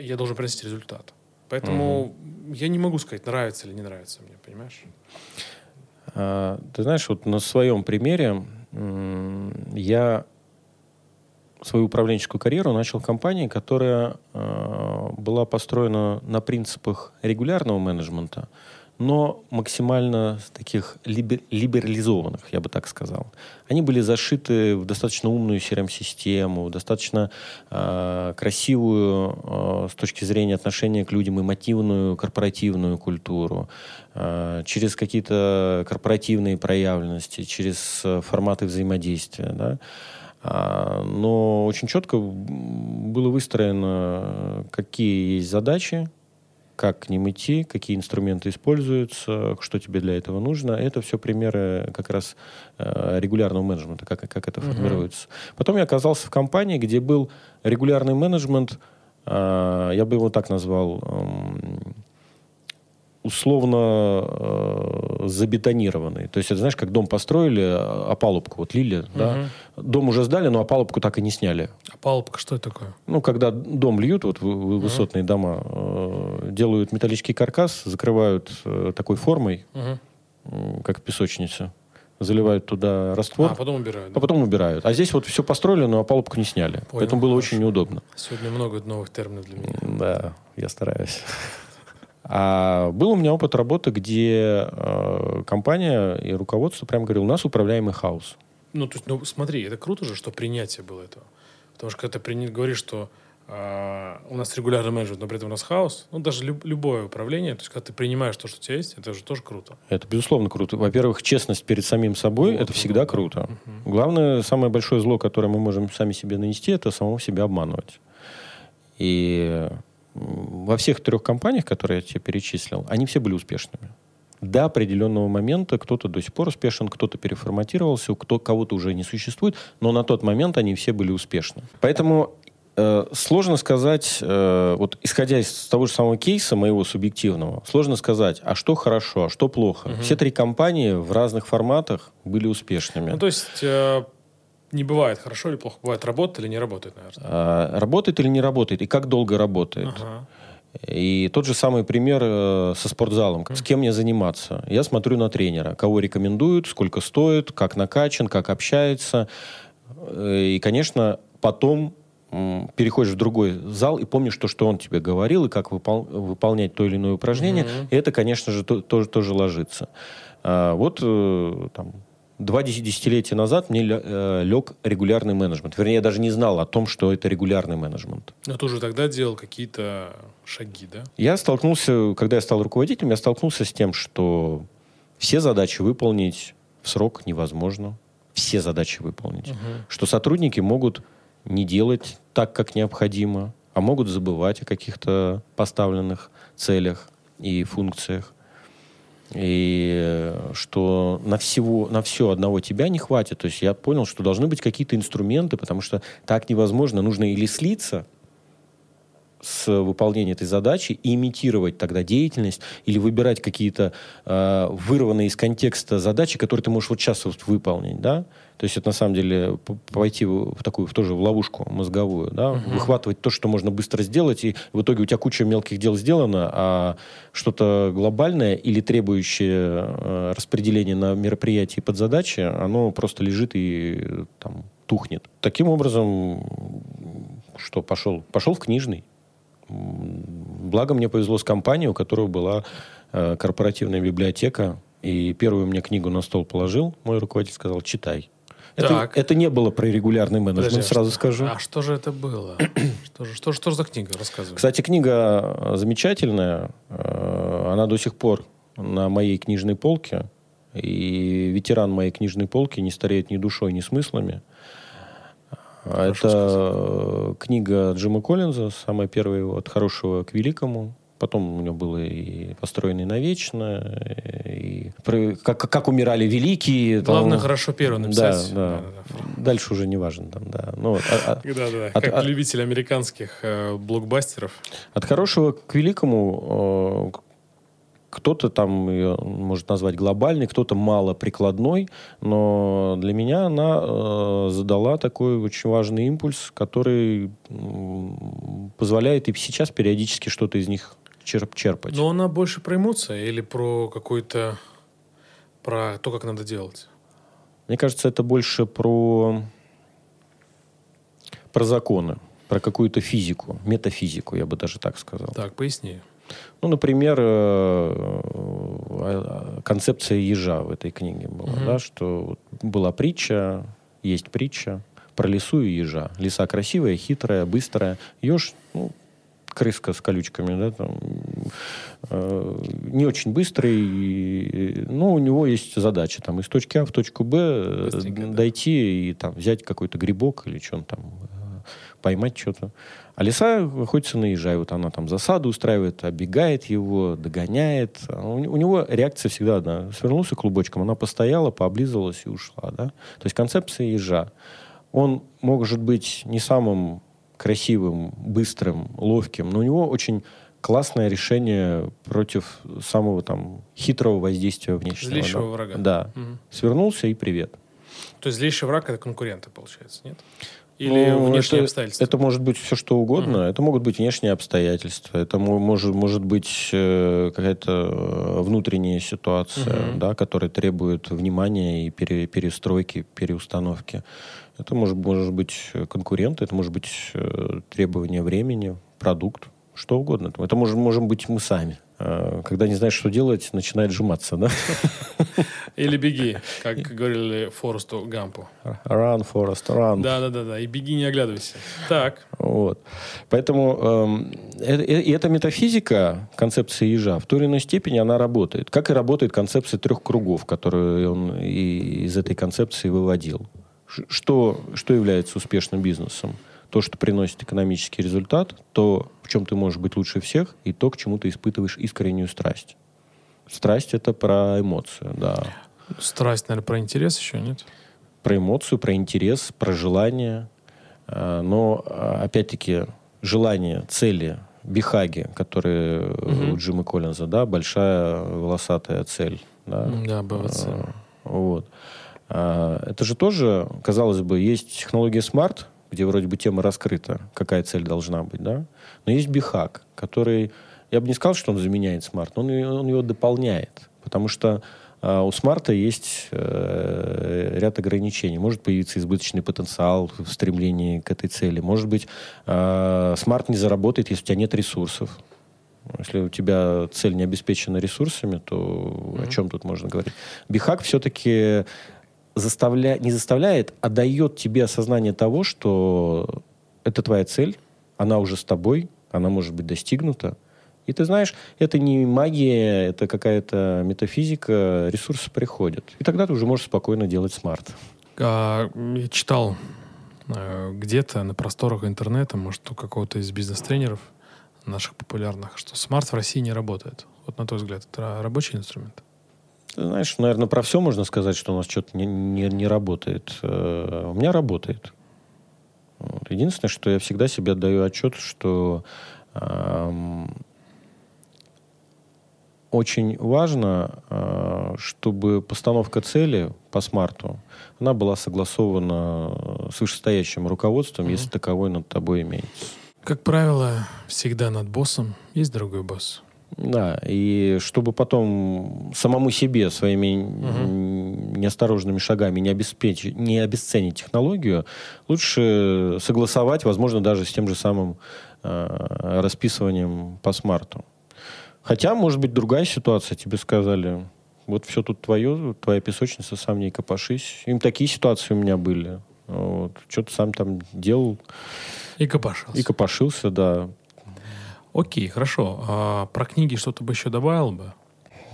я должен принести результат. Поэтому я не могу сказать, нравится или не нравится мне, понимаешь? Ты знаешь, вот на своем примере я свою управленческую карьеру начал в компании, которая была построена на принципах регулярного менеджмента, но максимально таких либерализованных, я бы так сказал. Они были зашиты в достаточно умную CRM-систему, достаточно красивую с точки зрения отношения к людям эмотивную корпоративную культуру, через какие-то корпоративные проявленности, через форматы взаимодействия, да? Но очень четко было выстроено, какие есть задачи, как к ним идти, какие инструменты используются, что тебе для этого нужно. Это все примеры как раз регулярного менеджмента, как это формируется. Потом я оказался в компании, где был регулярный менеджмент, я бы его так назвал, условно забетонированный. То есть, это, знаешь, как дом построили, опалубку вот лили, да? Дом уже сдали, но опалубку так и не сняли. Опалубка что это такое? Ну, когда дом льют, вот высотные дома, делают металлический каркас, закрывают такой формой, как песочница, заливают туда раствор. А потом убирают. Да? А потом убирают. А здесь вот все построили, но опалубку не сняли. Понял, поэтому было очень неудобно. Сегодня много новых терминов для меня. Да, я стараюсь. А был у меня опыт работы, где компания и руководство прямо говорили, у нас управляемый хаос. Ну, то есть, ну, смотри, это круто же, что принятие было этого. Потому что, когда ты говоришь, что у нас регулярный менеджмент, но при этом у нас хаос, ну, даже любое управление, то есть, когда ты принимаешь то, что у тебя есть, это же тоже круто. Это, безусловно, круто. Во-первых, честность перед самим собой, вот, это всегда круто. Главное, самое большое зло, которое мы можем сами себе нанести, это самого себя обманывать. И во всех трех компаниях, которые я тебе перечислил, они все были успешными. до определенного момента кто-то до сих пор успешен, кто-то переформатировался, кого-то уже не существует, но на тот момент они все были успешны. Поэтому сложно сказать, вот исходя из того же самого кейса моего субъективного, сложно сказать, а что хорошо, а что плохо. Угу. Все три компании в разных форматах были успешными. Ну, то есть... Не бывает хорошо или плохо. Бывает, работает или не работает, наверное. Работает или не работает, и как долго работает. Ага. И тот же самый пример со спортзалом. С кем мне заниматься? Я смотрю на тренера. Кого рекомендуют, сколько стоит, как накачан, как общается. И, конечно, потом переходишь в другой зал и помнишь то, что он тебе говорил, и как выполнять то или иное упражнение. Ага. И это, конечно же, тоже ложится. Вот там... 2 десятилетия назад мне лег регулярный менеджмент. Вернее, я даже не знал о том, что это регулярный менеджмент. Но ты уже тогда делал какие-то шаги, да? Я столкнулся, когда я стал руководителем, я столкнулся с тем, что все задачи выполнить в срок невозможно. Все задачи выполнить. Угу. Что сотрудники могут не делать так, как необходимо, а могут забывать о каких-то поставленных целях и функциях. И что на все одного тебя не хватит. То есть я понял, что должны быть какие-то инструменты, потому что так невозможно. Нужно или слиться с выполнением этой задачи и имитировать тогда деятельность, или выбирать какие-то вырванные из контекста задачи, которые ты можешь вот сейчас вот выполнить, да? То есть это на самом деле пойти в такую в ловушку мозговую, да? Угу. Выхватывать то, что можно быстро сделать, и в итоге у тебя куча мелких дел сделано, а что-то глобальное или требующее распределения на мероприятии под задачи, оно просто лежит и там тухнет. Таким образом, что пошел в книжный. Благо мне повезло с компанией, у которой была корпоративная библиотека. И первую мне книгу на стол положил. Мой руководитель сказал: читай. Это не было про регулярный менеджмент, сразу скажу. А что же это было? Что же за книга? Рассказывай. Кстати, книга замечательная. Она до сих пор на моей книжной полке. И ветеран моей книжной полки не стареет ни душой, ни смыслами. Хорошо сказано. Книга Джима Коллинза, самая первая его «От хорошего к великому». Потом у него было и «Построенный навечно», и как умирали великие. Главное, хорошо первым написать. Да. Дальше уже не важно. Как любитель американских блокбастеров. «От хорошего к великому». Кто-то там ее может назвать глобальной, кто-то малоприкладной, но для меня она задала такой очень важный импульс, который позволяет и сейчас периодически что-то из них черпать. Но она больше про эмоции или про то, как надо делать? Мне кажется, это больше про законы, про какую-то физику, метафизику, я бы даже так сказал. Так, поясни. Ну, например, концепция ежа в этой книге была, mm-hmm. да, что была притча, есть притча про лису и ежа. Лиса красивая, хитрая, быстрая. Еж, крыска с колючками, да, там, не очень быстрый, но у него есть задача там из точки А в точку Б дойти и там взять какой-то грибок или что он там, поймать что-то. А лиса охотится на ежа, и вот она там засаду устраивает, оббегает его, догоняет. У него реакция всегда одна. Свернулся клубочком, она постояла, пооблизывалась и ушла. Да? То есть концепция ежа. Он может быть не самым красивым, быстрым, ловким, но у него очень классное решение против самого там хитрого воздействия внешнего. Злейшего врага. Да. Угу. Свернулся и привет. То есть злейший враг — это конкуренты, получается, нет? Или внешние обстоятельства? Это может быть все, что угодно. Uh-huh. Это могут быть внешние обстоятельства. Это может быть какая-то внутренняя ситуация, uh-huh. да, которая требует внимания и перестройки, переустановки. Это может быть конкурент, это может быть требование времени, продукт, что угодно. Это можем быть мы сами. Когда не знаешь, что делать, начинает сжиматься, да? Или беги, как говорили Форесту Гампу. Run, Форест, run. Да. И беги, не оглядывайся. Так. Вот. Поэтому эта метафизика, концепция ежа, в той или иной степени она работает. Как и работает концепция 3 кругов, которую он из этой концепции выводил. Что является успешным бизнесом? То, что приносит экономический результат, то, в чем ты можешь быть лучше всех, и то, к чему ты испытываешь искреннюю страсть. Страсть — это про эмоцию, да. Страсть, наверное, про интерес еще, нет? Про эмоцию, про интерес, про желание. Но, опять-таки, желание, цели, бихаги, которые у Джима Коллинза, да, большая волосатая цель. Да, да, БВЦ. Вот. Это же тоже, казалось бы, есть технология SMART, где вроде бы тема раскрыта, какая цель должна быть, да? Но есть бихаг, который... Я бы не сказал, что он заменяет SMART, но он его дополняет. Потому что у SMART есть ряд ограничений. Может появиться избыточный потенциал в стремлении к этой цели. Может быть, SMART не заработает, если у тебя нет ресурсов. Если у тебя цель не обеспечена ресурсами, то о чем тут можно говорить? Бихаг все-таки не заставляет, а дает тебе осознание того, что это твоя цель, она уже с тобой, она может быть достигнута. И ты знаешь, это не магия, это какая-то метафизика, ресурсы приходят. И тогда ты уже можешь спокойно делать SMART. Я читал где-то на просторах интернета, может, у какого-то из бизнес-тренеров наших популярных, что SMART в России не работает. Вот на твой взгляд, это рабочий инструмент? Ты знаешь, наверное, про все можно сказать, что у нас что-то не работает. У меня работает. Вот. Единственное, что я всегда себе даю отчет, что... Очень важно, чтобы постановка цели по SMART, она была согласована с вышестоящим руководством, если таковой над тобой имеется. Как правило, всегда над боссом есть другой босс. Да, и чтобы потом самому себе своими неосторожными шагами не обесценить технологию, лучше согласовать, возможно, даже с тем же самым расписыванием по SMART. Хотя, может быть, другая ситуация. Тебе сказали, вот все тут твое, твоя песочница, сам в ней копошись. Им такие ситуации у меня были. Вот. Что-то сам там делал. И копошился. И копошился, да. Окей, хорошо. А про книги что-то бы еще добавил бы?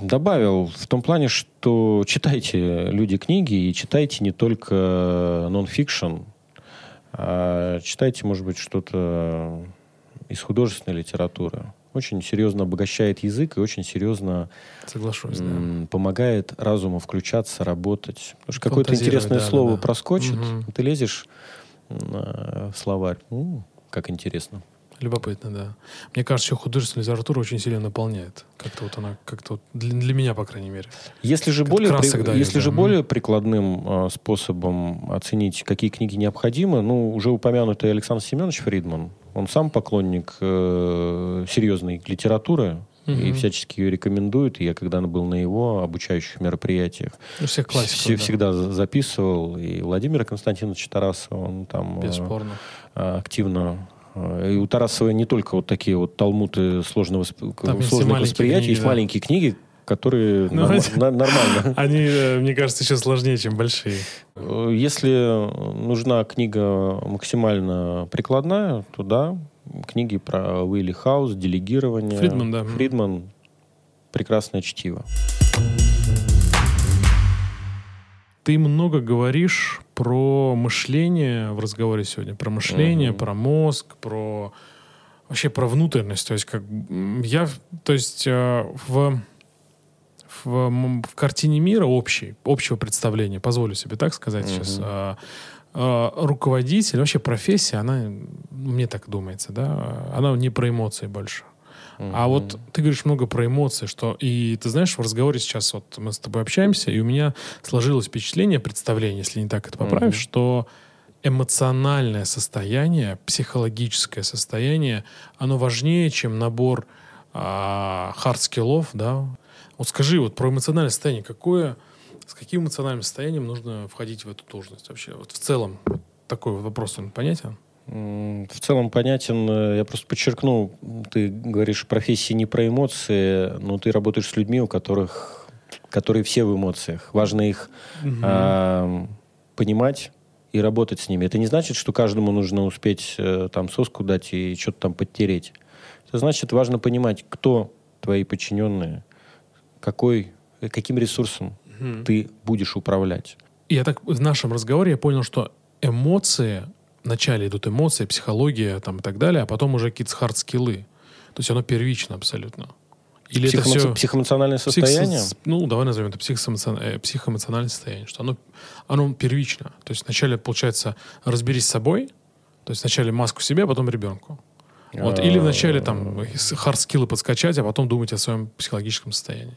Добавил. В том плане, что читайте, люди, книги, и читайте не только нон-фикшн, а читайте, может быть, что-то из художественной литературы. Очень серьезно обогащает язык и очень серьезно помогает разуму включаться, работать. Потому что какое-то интересное слово проскочит, и ты лезешь в словарь. Как интересно. Любопытно, да. Мне кажется, что художественная литература очень сильно наполняет. Как-то вот она, как-то вот для меня, по крайней мере. Если же более прикладным способом оценить, какие книги необходимы, уже упомянутый Александр Семенович Фридман, он сам поклонник серьезной литературы и всячески ее рекомендует. И я, когда был на его обучающих мероприятиях, всех классиков, всегда записывал. И Владимира Константиновича Тарасова, он там активно... И у Тарасова не только вот такие вот талмуды сложных восприятий, есть маленькие книги, которые нормально. Они, мне кажется, еще сложнее, чем большие. Если нужна книга максимально прикладная, то да, книги про Уилли Хаус, делегирование. Фридман прекрасное чтиво. Ты много говоришь про мышление в разговоре сегодня. Про мышление, про мозг, про... Вообще про внутренность. То есть, в картине мира общего представления, позволю себе так сказать сейчас, руководитель, вообще профессия, она, мне так думается, да, она не про эмоции больше. А вот ты говоришь много про эмоции, что... И ты знаешь, в разговоре сейчас вот мы с тобой общаемся, и у меня сложилось впечатление, представление, если не так это поправишь, что эмоциональное состояние, психологическое состояние, оно важнее, чем набор хард-скиллов, да. Вот скажи, вот про эмоциональное состояние, с каким эмоциональным состоянием нужно входить в эту должность вообще? Вот в целом такой вот вопрос, он понятен? В целом понятен. Я просто подчеркну, ты говоришь, профессия не про эмоции, но ты работаешь с людьми, которые все в эмоциях. Важно их понимать и работать с ними. Это не значит, что каждому нужно успеть там соску дать и что-то там подтереть. Это значит, важно понимать, кто твои подчиненные, каким ресурсом ты будешь управлять. Я так в нашем разговоре я понял, что вначале идут эмоции, психология там, и так далее, а потом уже какие-то хард-скиллы. То есть оно первично абсолютно. Или это все... Психоэмоциональное состояние? Ну, давай назовем это психоэмоциональное состояние, что оно первично. То есть вначале, получается, разберись с собой, то есть вначале маску себе, а потом ребенку. Вот. Или вначале там хардскиллы подскачать, а потом думать о своем психологическом состоянии.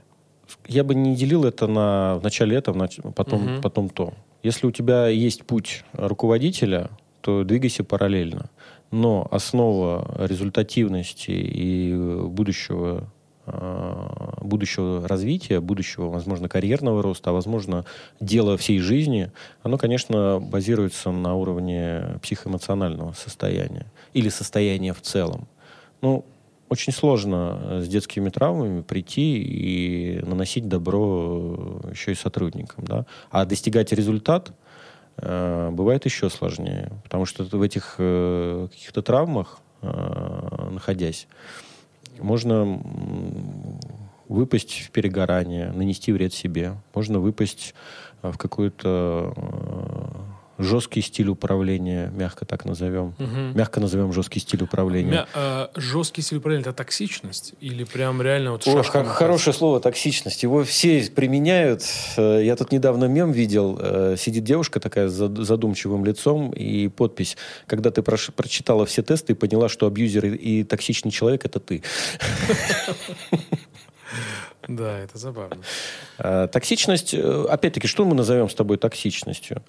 Я бы не делил это на вначале это, потом то. Если у тебя есть путь руководителя, то двигайся параллельно. Но основа результативности и будущего развития, будущего, возможно, карьерного роста, а, возможно, дела всей жизни, оно, конечно, базируется на уровне психоэмоционального состояния или состояния в целом. Ну, очень сложно с детскими травмами прийти и наносить добро еще и сотрудникам, да? А достигать результат бывает еще сложнее, потому что в этих каких-то травмах, находясь, можно выпасть в перегорание, нанести вред себе. Можно выпасть в какой-то жесткий стиль управления, мягко так назовем. Угу. Мягко назовем жесткий стиль управления. Жесткий стиль управления – это токсичность? Или прям реально... Вот хорошее слово «токсичность». Его все применяют. Я тут недавно мем видел. Сидит девушка такая с задумчивым лицом и подпись. Когда ты прочитала все тесты и поняла, что абьюзер и токсичный человек – это ты. Да, это забавно. Токсичность, опять-таки, что мы назовем с тобой токсичностью?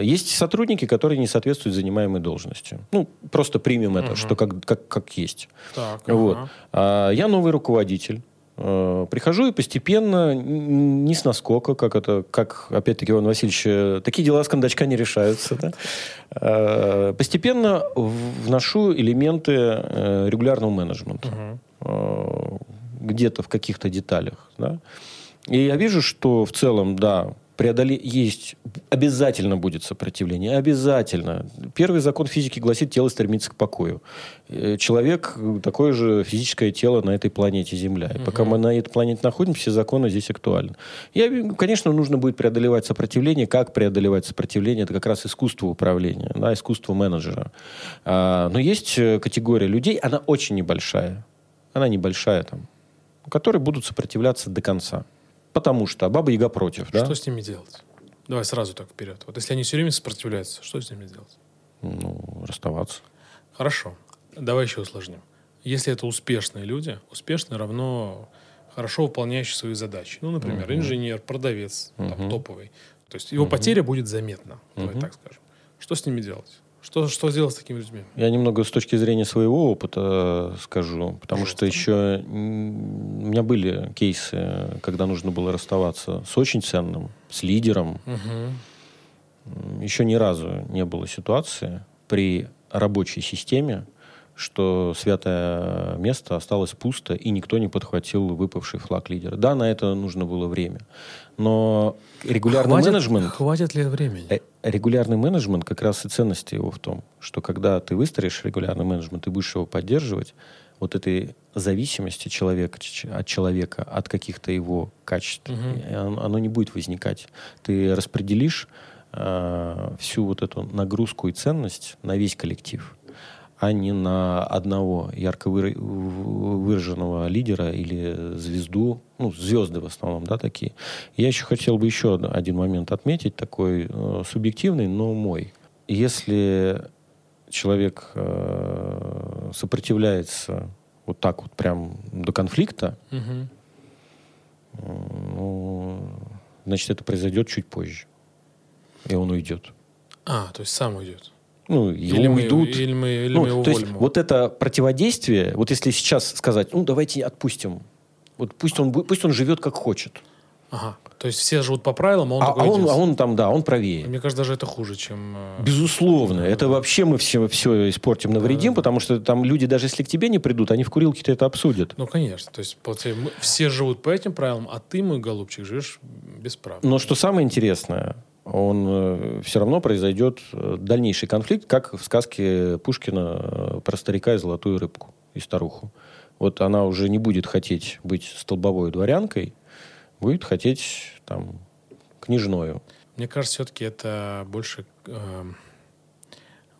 Есть сотрудники, которые не соответствуют занимаемой должности. Ну, просто примем это, что как есть. Так, вот. Я новый руководитель. Прихожу и постепенно, не с наскока, как опять-таки, Иван Васильевич, такие дела с кондачка не решаются, да? Постепенно вношу элементы регулярного менеджмента. Где-то в каких-то деталях. Да? И я вижу, что в целом, да, есть, обязательно будет сопротивление. Обязательно. Первый закон физики гласит, тело стремится к покою. Человек такое же физическое тело на этой планете Земля. И пока мы на этой планете находимся, все законы здесь актуальны. Конечно, нужно будет преодолевать сопротивление. Как преодолевать сопротивление? Это как раз искусство управления, да, искусство менеджера. Но есть категория людей, она очень небольшая. Которые будут сопротивляться до конца. Потому что Баба-Яга против. Что с ними делать? Давай сразу так вперед. Вот если они все время сопротивляются, что с ними делать? Расставаться. Хорошо. Давай еще усложним. Если это успешные люди, успешно равно хорошо выполняющие свои задачи. Ну, например, инженер, продавец, там, топовый. То есть его потеря будет заметна. Давай так скажем. Что с ними делать? Что сделать с такими людьми? Я немного с точки зрения своего опыта скажу, потому что еще у меня были кейсы, когда нужно было расставаться с очень ценным, с лидером. Угу. Еще ни разу не было ситуации при рабочей системе, что святое место осталось пусто, и никто не подхватил выпавший флаг лидера. Да, на это нужно было время. Но регулярный менеджмент... Хватит ли времени? Регулярный менеджмент, как раз и ценность его в том, что когда ты выстроишь регулярный менеджмент и будешь его поддерживать, вот этой зависимости человека, от каких-то его качеств, оно не будет возникать. Ты распределишь всю вот эту нагрузку и ценность на весь коллектив, а не на одного ярко выраженного лидера или звезду. Ну, звезды в основном, да, такие. Я еще хотел бы еще один момент отметить, такой субъективный, но мой. Если человек сопротивляется вот так вот прям до конфликта, значит, это произойдет чуть позже. И он уйдет. То есть сам уйдет. Или мы его уволим. То есть вот это противодействие, вот если сейчас сказать, давайте отпустим. Вот пусть он живет как хочет. То есть все живут по правилам, а он такой идет. Он правее. Мне кажется, даже это хуже, чем... Безусловно. Это вообще мы все испортим, навредим, потому что там люди, даже если к тебе не придут, они в курилке-то это обсудят. Конечно. То есть все живут по этим правилам, а ты, мой голубчик, живешь без прав. Но что самое интересное... все равно произойдет дальнейший конфликт, как в сказке Пушкина про старика и золотую рыбку, и старуху. Вот она уже не будет хотеть быть столбовой дворянкой, будет хотеть там княжною. Мне кажется, все-таки это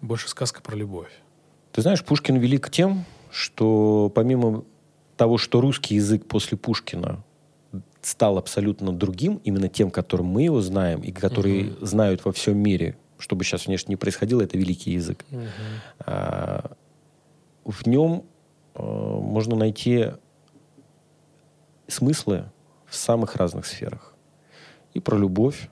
больше сказка про любовь. Ты знаешь, Пушкин велик тем, что помимо того, что русский язык после Пушкина стал абсолютно другим, именно тем, которым мы его знаем, и которые знают во всем мире, что бы сейчас, конечно, ни происходило, это великий язык. В нем можно найти смыслы в самых разных сферах. И про любовь,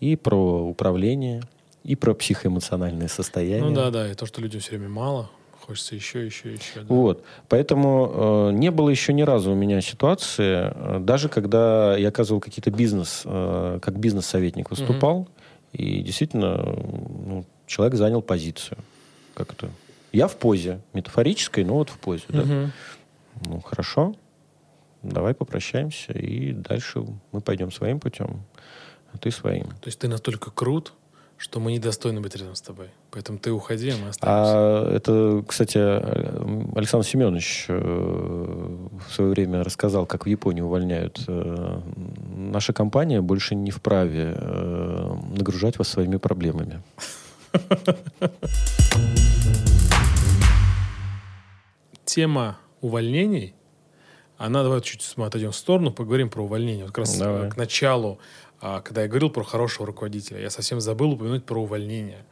и про управление, и про психоэмоциональное состояние. Ну да, да, и то, что людям все время мало, хочется еще. Да. Вот, поэтому не было еще ни разу у меня ситуации, даже когда я оказывал какие-то как бизнес-советник выступал, и действительно человек занял позицию. Как это? Я в позе, метафорической, но вот в позе. Да? Ну, хорошо, давай попрощаемся, и дальше мы пойдем своим путем, а ты своим. То есть ты настолько крут, что мы недостойны быть рядом с тобой. Поэтому ты уходи, а мы останемся. А это, кстати, Александр Семенович в свое время рассказал, как в Японии увольняют. Наша компания больше не вправе нагружать вас своими проблемами. Тема увольнений, давай чуть отойдем в сторону, поговорим про увольнение. Вот как раз к началу, когда я говорил про хорошего руководителя, я совсем забыл упомянуть про увольнение.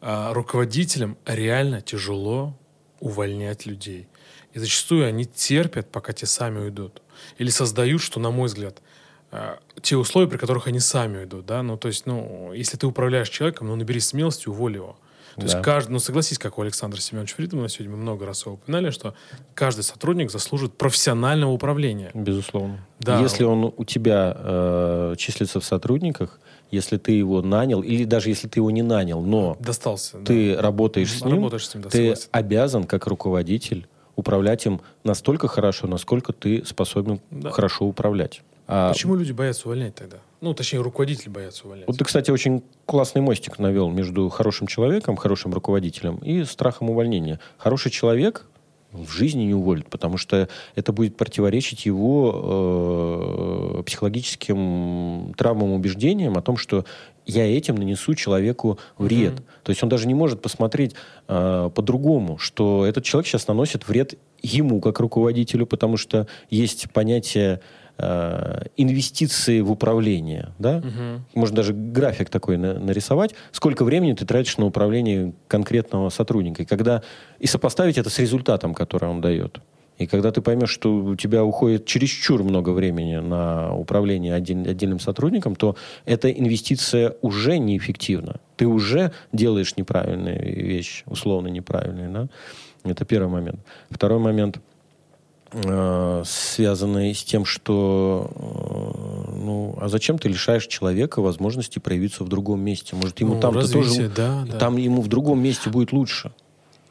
Руководителям реально тяжело увольнять людей. И зачастую они терпят, пока те сами уйдут. Или создают, что, на мой взгляд, те условия, при которых они сами уйдут. Да? Ну, то есть, если ты управляешь человеком, набери смелости, уволь его. То есть каждый, согласись, как у Александра Семеновича Фридмана, сегодня мы много раз его упоминали, что каждый сотрудник заслуживает профессионального управления. Безусловно. Да. Если он у тебя числится в сотрудниках, если ты его нанял, или даже если ты его не нанял, но достался, ты работаешь с ним, да, ты обязан, как руководитель, управлять им настолько хорошо, насколько ты способен хорошо управлять. Почему люди боятся увольнять тогда? Точнее, руководители боятся увольнять. Вот ты, кстати, очень классный мостик навел между хорошим человеком, хорошим руководителем и страхом увольнения. Хороший человек в жизни не уволит, потому что это будет противоречить его психологическим травмам, убеждениям о том, что я этим нанесу человеку вред. То есть он даже не может посмотреть по-другому, что этот человек сейчас наносит вред ему как руководителю, потому что есть понятие инвестиции в управление. Да? Можно даже график такой нарисовать. Сколько времени ты тратишь на управление конкретного сотрудника. И сопоставить это с результатом, который он дает. И когда ты поймешь, что у тебя уходит чересчур много времени на управление отдельным сотрудником, то эта инвестиция уже неэффективна. Ты уже делаешь неправильные вещи, условно неправильные. Да? Это первый момент. Второй момент, связанные с тем, что а зачем ты лишаешь человека возможности проявиться в другом месте? Может, ему ему в другом месте будет лучше.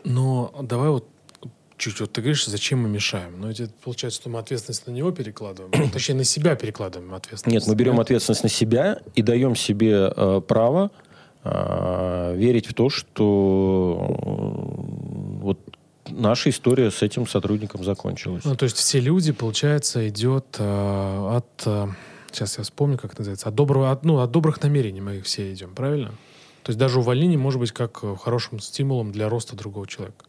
Но давай ты говоришь, зачем мы мешаем? Но ведь получается, что мы ответственность на него перекладываем. Точнее, на себя перекладываем ответственность. Нет, мы берем ответственность на себя и даем себе право верить в то, что наша история с этим сотрудником закончилась. То есть все люди, получается, идет сейчас я вспомню, как это называется, от добрых намерений мы их все идем, правильно? То есть даже увольнение может быть как хорошим стимулом для роста другого человека.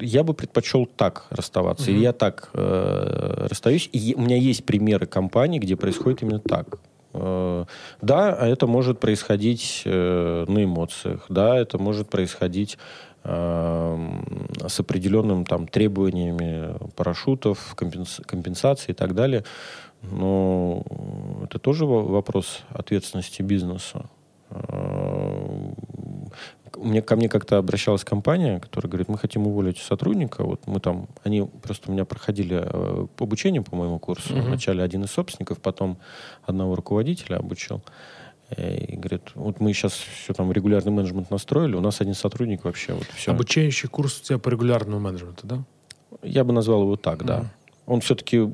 Я бы предпочел так расставаться. И я так расстаюсь. И у меня есть примеры компаний, где происходит именно так. Да, это может происходить на эмоциях. Да, это может происходить с определенным требованиями парашютов, компенсации и так далее. Но это тоже вопрос ответственности бизнеса. Ко мне как-то обращалась компания, которая говорит, мы хотим уволить сотрудника. Они просто у меня проходили обучение по моему курсу. Вначале один из собственников, потом одного руководителя обучил. И говорит, мы сейчас все регулярный менеджмент настроили, у нас один сотрудник вообще все. Обучающий курс у тебя по регулярному менеджменту, да? Я бы назвал его так, да. Он все-таки в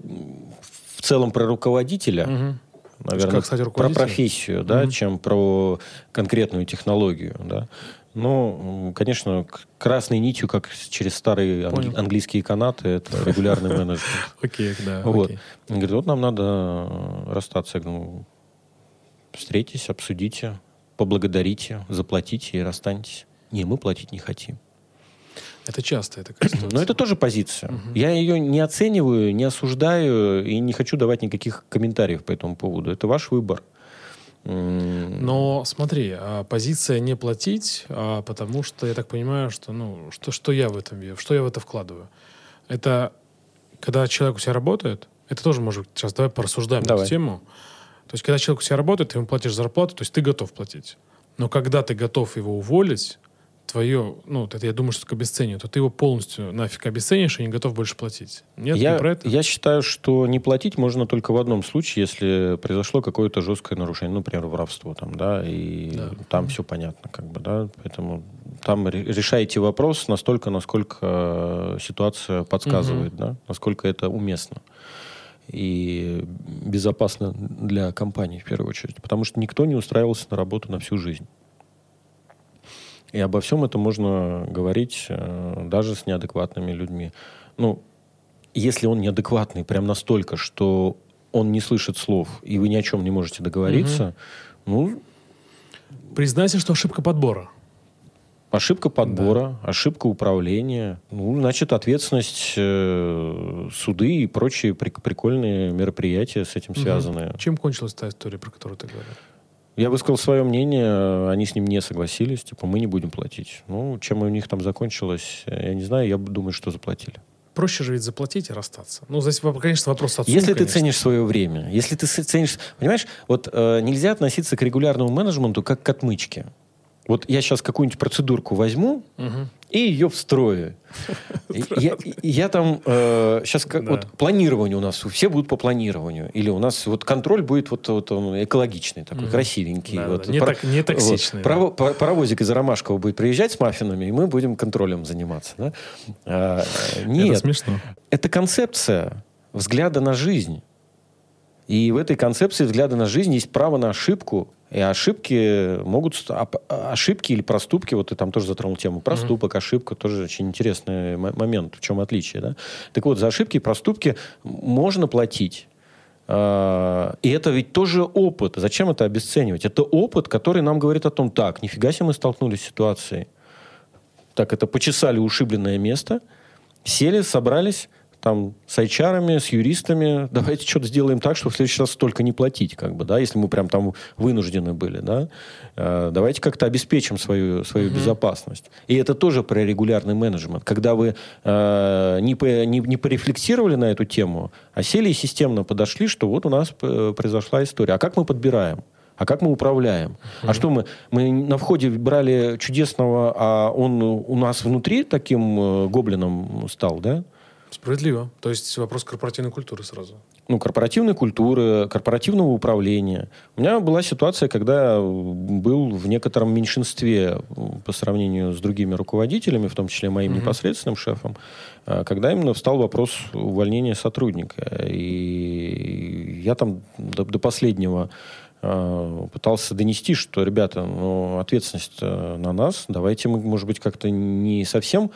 целом про руководителя, наверное, про профессию, да, чем про конкретную технологию, да. Но, конечно, красной нитью, как через старые английские канаты, это регулярный менеджмент. Окей, да. Вот. Говорит, нам надо расстаться. Я говорю, встретитесь, обсудите, поблагодарите, заплатите и расстаньтесь. Не, мы платить не хотим. Это частая такая ситуация. Но это тоже позиция. Угу. Я ее не оцениваю, не осуждаю и не хочу давать никаких комментариев по этому поводу. Это ваш выбор. Но смотри, позиция не платить, потому что я так понимаю, что, ну, что я в этом вижу, что я в это вкладываю. Это когда человек у себя работает, это тоже может быть... Сейчас давай порассуждаем эту тему. То есть когда человек у себя работает, ты ему платишь зарплату, то есть ты готов платить. Но когда ты готов его уволить, твое, ну, это, я думаю, что только обесценивает, то ты его полностью нафиг обесценишь и не готов больше платить. Нет, не про это? Я считаю, что не платить можно только в одном случае, если произошло какое-то жесткое нарушение, например, воровство там, да, и там все понятно, как бы, да, поэтому там решаете вопрос настолько, насколько ситуация подсказывает, да, насколько это уместно и безопасно для компании, в первую очередь, потому что никто не устраивался на работу на всю жизнь. И обо всем этом можно говорить даже с неадекватными людьми. Ну, если он неадекватный прям настолько, что он не слышит слов, и вы ни о чем не можете договориться, ну... Признайся, что ошибка подбора. Ошибка подбора, ошибка управления. Ну, значит, ответственность, суды и прочие прикольные мероприятия с этим связаны. Чем кончилась та история, про которую ты говорил? Я высказал свое мнение, они с ним не согласились, типа, мы не будем платить. Ну, чем у них там закончилось, я не знаю, я думаю, что заплатили. Проще же ведь заплатить и расстаться. Ну, здесь, конечно, вопрос отсюда. Если ты ценишь свое время, если ты ценишь... Понимаешь, вот нельзя относиться к регулярному менеджменту как к отмычке. Вот я сейчас какую-нибудь процедурку возьму и ее встрою. Я там... Сейчас вот планирование у нас. Все будут по планированию. Или у нас вот контроль будет вот он экологичный такой, красивенький. Не токсичный. Паровозик из Ромашкова будет приезжать с маффинами, и мы будем контролем заниматься. Это смешно. Это концепция взгляда на жизнь. И в этой концепции взгляда на жизнь есть право на ошибку. И ошибки или проступки, вот ты там тоже затронул тему проступок, ошибка, тоже очень интересный момент, в чем отличие, да? Так вот, за ошибки и проступки можно платить. И это ведь тоже опыт. Зачем это обесценивать? Это опыт, который нам говорит о том, так, нифига себе мы столкнулись с ситуацией. Так, это почесали ушибленное место, сели, собрались... там, с HR-ами, с юристами, давайте что-то сделаем так, чтобы в следующий раз столько не платить, как бы, да, если мы прям там вынуждены были, да, давайте как-то обеспечим свою безопасность. И это тоже про регулярный менеджмент. Когда вы не порефлексировали на эту тему, а сели и системно подошли, что вот у нас произошла история. А как мы подбираем? А как мы управляем? А что мы на входе брали чудесного, а он у нас внутри таким гоблином стал, да? Справедливо. То есть вопрос корпоративной культуры сразу. Ну, корпоративной культуры, корпоративного управления. У меня была ситуация, когда я был в некотором меньшинстве по сравнению с другими руководителями, в том числе моим непосредственным шефом, когда именно встал вопрос увольнения сотрудника. И я там до последнего пытался донести, что, ребята, ну, ответственность на нас, давайте мы, может быть, как-то не совсем...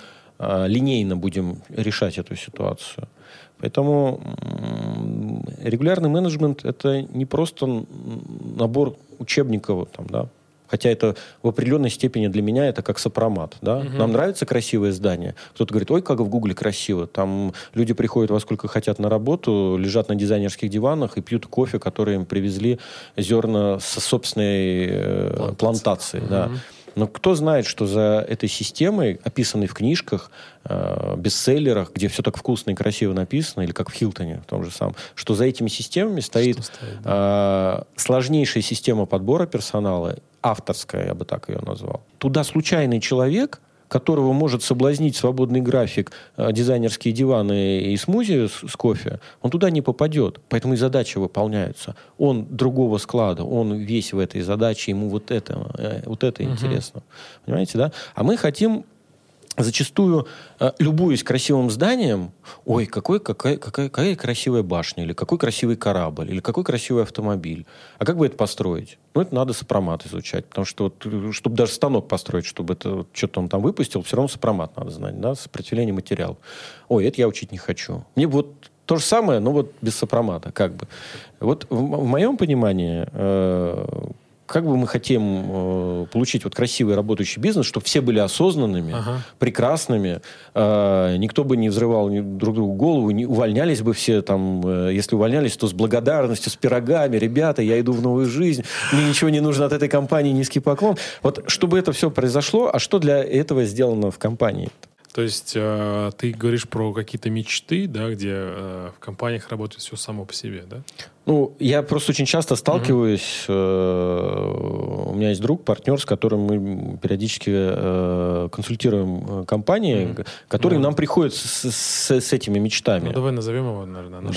линейно будем решать эту ситуацию. Поэтому регулярный менеджмент — это не просто набор учебников, там, да? Хотя это в определенной степени для меня это как сопромат. Да? Нам нравится красивое здание. Кто-то говорит, ой, как в Гугле красиво. Там люди приходят во сколько хотят на работу, лежат на дизайнерских диванах и пьют кофе, который им привезли зерна со собственной плантации. Да. Но кто знает, что за этой системой, описанной в книжках, бестселлерах, где все так вкусно и красиво написано, или как в Хилтоне, в том же самом, что за этими системами стоит сложнейшая система подбора персонала, авторская, я бы так ее назвал. Туда случайный человек, которого может соблазнить свободный график, дизайнерские диваны и смузи с кофе, он туда не попадет. Поэтому и задачи выполняются. Он другого склада, он весь в этой задаче, ему вот это интересно. Понимаете, да? А мы хотим зачастую, любуясь красивым зданием, ой, какая красивая башня, или какой красивый корабль, или какой красивый автомобиль. А как бы это построить? Ну, это надо сопромат изучать, потому что, вот, чтобы даже станок построить, чтобы это что-то он там выпустил, все равно сопромат надо знать, да, сопротивление материалов. Ой, это я учить не хочу. Мне вот то же самое, но вот без сопромата, как бы. Вот в моем понимании как бы мы хотим получить вот красивый работающий бизнес, чтобы все были осознанными, прекрасными, никто бы не взрывал друг другу голову, не увольнялись бы все, там, если увольнялись, то с благодарностью, с пирогами, ребята, я иду в новую жизнь, мне ничего не нужно от этой компании, низкий поклон. Вот чтобы это все произошло, а что для этого сделано в компании? То есть ты говоришь про какие-то мечты, да, где в компаниях работает все само по себе, да? Ну, я просто очень часто сталкиваюсь. У меня есть друг, партнер, с которым мы периодически консультируем компании, которые нам приходят с этими мечтами. Ну, давай назовем его, наверное. Наш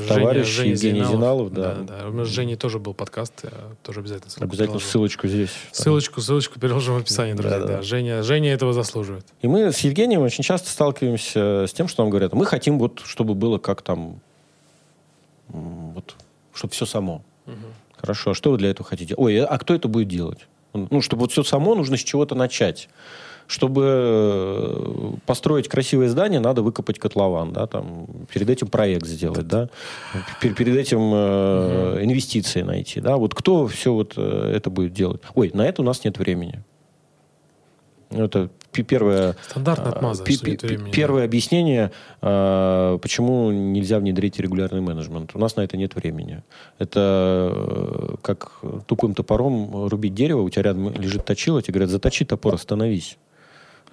товарищ Евгений Зиналов. Да. У нас с Женей тоже был подкаст, тоже обязательно ссылку. Обязательно приложу. Ссылочку здесь. Ссылочку переложим в описании, друзья. Да. Женя этого заслуживает. И мы с Евгением очень часто сталкиваемся с тем, что нам говорят, мы хотим, вот, чтобы было как там, вот, чтобы все само. Хорошо, а что вы для этого хотите? Ой, а кто это будет делать? Ну, чтобы вот все само, нужно с чего-то начать. Чтобы построить красивое здание, надо выкопать котлован, да, там, перед этим проект сделать, да, перед этим инвестиции найти, да, вот кто все вот это будет делать? Ой, на это у нас нет времени. Это первое, первое объяснение, почему нельзя внедрить регулярный менеджмент. У нас на это нет времени. Это как тупым топором рубить дерево, у тебя рядом лежит точило, тебе говорят, заточи топор, остановись.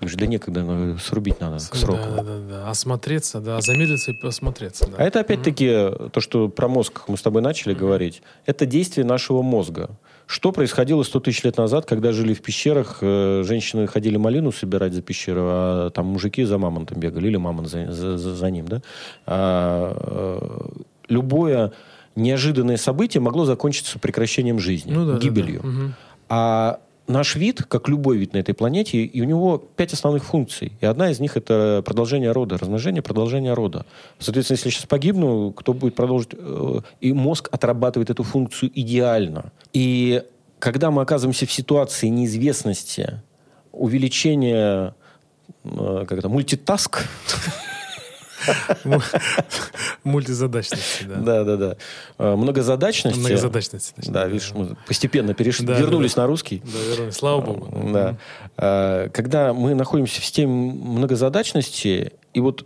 Да некогда, но срубить надо к сроку. Да. Осмотреться, да, замедлиться и осмотреться. Да. А это опять-таки то, что про мозг мы с тобой начали говорить. Это действие нашего мозга. Что происходило 100 тысяч лет назад, когда жили в пещерах, женщины ходили малину собирать за пещеру, а там мужики за мамонтом бегали, или мамонт за ним, да? Любое неожиданное событие могло закончиться прекращением жизни, гибелью. А наш вид, как любой вид на этой планете, и у него 5 основных функций. И одна из них — это продолжение рода, размножение, продолжение рода. Соответственно, если я сейчас погибну, кто будет продолжить? И мозг отрабатывает эту функцию идеально. И когда мы оказываемся в ситуации неизвестности, увеличения, мультитаск... Мультизадачности, да. Да. Многозадачности. Да, видишь, мы постепенно вернулись на русский. Да, вернулись, слава богу. Да. Когда мы находимся в системе многозадачности, и вот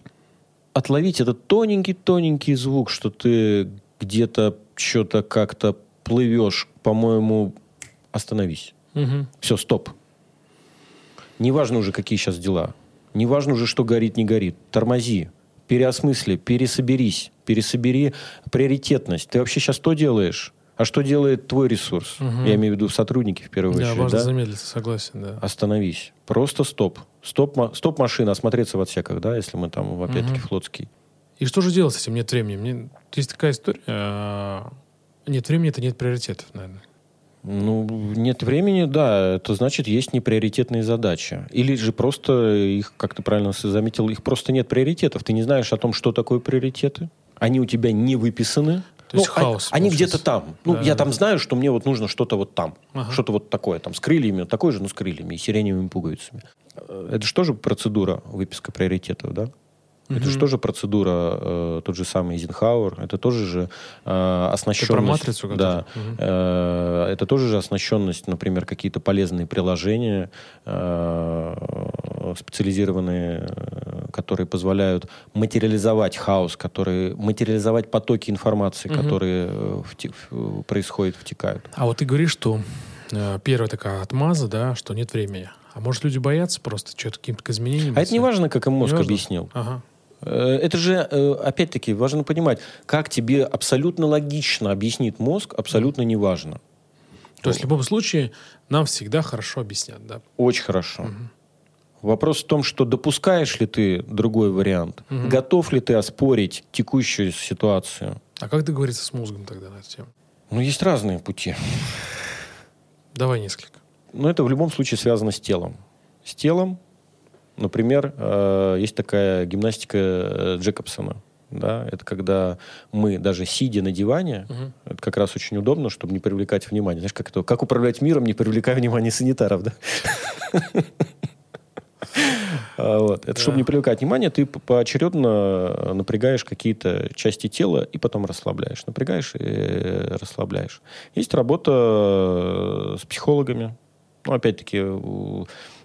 отловить этот тоненький-тоненький звук, что ты где-то что-то как-то плывешь, по-моему, остановись. Все, стоп. Неважно уже, какие сейчас дела. Неважно уже, что горит, не горит. Тормози. Переосмысли, пересобери приоритетность. Ты вообще сейчас то делаешь, а что делает твой ресурс? Я имею в виду сотрудники в первую очередь. Важно замедлиться, согласен, да. Остановись. Просто стоп. Стоп машина, осмотреться в отсеках, да, если мы там, опять-таки, флотский. И что же делать с этим нет времени? Есть такая история. Нет времени — это нет приоритетов, наверное. Ну, нет времени, да, это значит, есть неприоритетные задачи. Или же просто их, как ты правильно заметил, их просто нет приоритетов. Ты не знаешь о том, что такое приоритеты. Они у тебя не выписаны. То есть хаос. Они где-то там. Знаю, что мне вот нужно что-то вот там. Что-то вот такое, там, с крыльями, такое же, но с крыльями и сиреневыми пуговицами. Это же тоже процедура выписка приоритетов, да? Это же тоже процедура, тот же самый Эйзенхауэр, это тоже же оснащенность... Это про матрицу, да. Это тоже же оснащенность, например, какие-то полезные приложения, специализированные, которые позволяют материализовать потоки информации, которые происходят, втекают. А вот ты говоришь, что первая такая отмаза, да, что нет времени. А может, люди боятся просто чего-то, каким-то изменениям? А это не важно, как им мозг объяснил. Это же, опять-таки, важно понимать, как тебе абсолютно логично объяснит мозг, абсолютно неважно. То есть в любом случае нам всегда хорошо объяснят, да? Очень хорошо. Вопрос в том, что допускаешь ли ты другой вариант, готов ли ты оспорить текущую ситуацию. А как договориться с мозгом тогда на эту тему? Ну, есть разные пути. Давай несколько. Но это в любом случае связано с телом. С телом. Например, есть такая гимнастика Джейкобсона. Да? Это когда мы даже сидя на диване, это как раз очень удобно, чтобы не привлекать внимание. Знаешь, как это? Как управлять миром, не привлекая внимания санитаров, да? Вот. Это чтобы не привлекать внимание, ты поочередно напрягаешь какие-то части тела и потом расслабляешь. Напрягаешь и расслабляешь. Есть работа с психологами. Ну, опять-таки,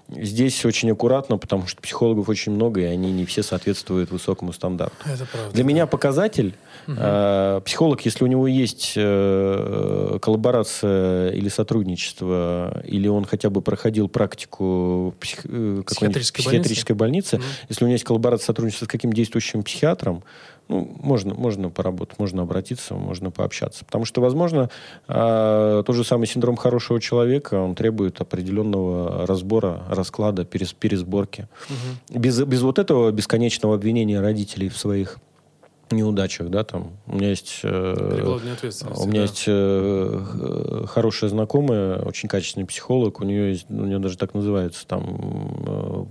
здесь очень аккуратно, потому что психологов очень много, и они не все соответствуют высокому стандарту. Это правда. Для меня показатель, психолог, если у него есть коллаборация или сотрудничество, или он хотя бы проходил практику психиатрической больницы, если у него есть коллаборация, сотрудничество с каким действующим психиатром, ну, можно поработать, можно обратиться, можно пообщаться. Потому что, возможно, тот же самый синдром хорошего человека, он требует определенного разбора, расклада, пересборки. Угу. Без вот этого бесконечного обвинения родителей в своих неудачах, да, там, у меня есть, хорошая знакомая, очень качественный психолог, у нее даже так называется, там,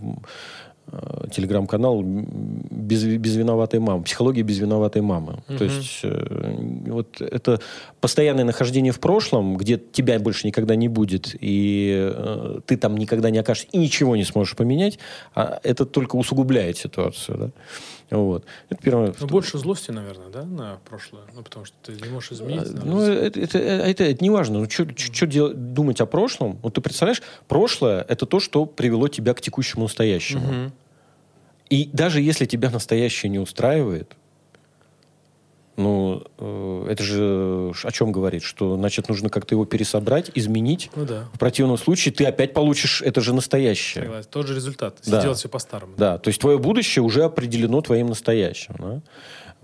телеграм-канал без виноватой мамы. Психология без виноватой мамы. Угу. То есть вот это постоянное нахождение в прошлом, где тебя больше никогда не будет, и ты там никогда не окажешься, и ничего не сможешь поменять, а это только усугубляет ситуацию. Да? Вот. Это первое. Но больше злости, наверное, да, на прошлое? Ну, потому что ты не можешь изменить. Ну, это не важно. Ну, что думать о прошлом? Вот ты представляешь, прошлое — это то, что привело тебя к текущему настоящему. Угу. И даже если тебя настоящее не устраивает, ну, это же о чем говорит? Что, значит, нужно как-то его пересобрать, изменить. Ну, да. В противном случае ты опять получишь это же настоящее. Согласен. Тот же результат. Если делать все по-старому. Да. То есть твое будущее уже определено твоим настоящим. Да?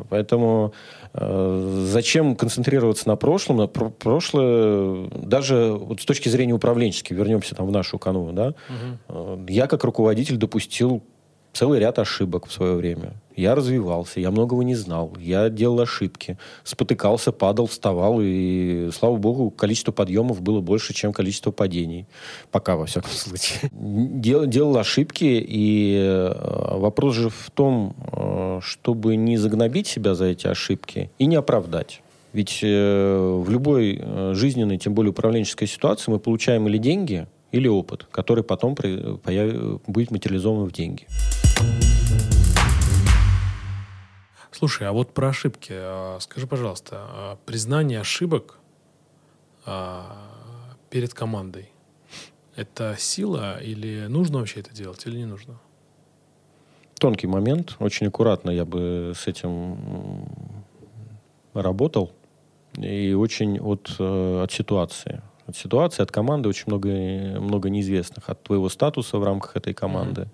Поэтому зачем концентрироваться на прошлом? На прошлое, даже вот с точки зрения управленческой, вернемся там в нашу канву, да? Угу. Я как руководитель допустил целый ряд ошибок в свое время. Я развивался, я многого не знал, я делал ошибки, спотыкался, падал, вставал, и, слава богу, количество подъемов было больше, чем количество падений. Пока, во всяком случае. Делал ошибки, и вопрос же в том, чтобы не загнобить себя за эти ошибки и не оправдать. Ведь в любой жизненной, тем более управленческой ситуации мы получаем или деньги, или опыт, который потом будет материализован в деньги. Слушай, а вот про ошибки. Скажи, пожалуйста, признание ошибок перед командой – это сила или нужно вообще это делать, или не нужно? Тонкий момент. Очень аккуратно я бы с этим работал. И очень от ситуации. От ситуации, от команды очень много неизвестных. От твоего статуса в рамках этой команды.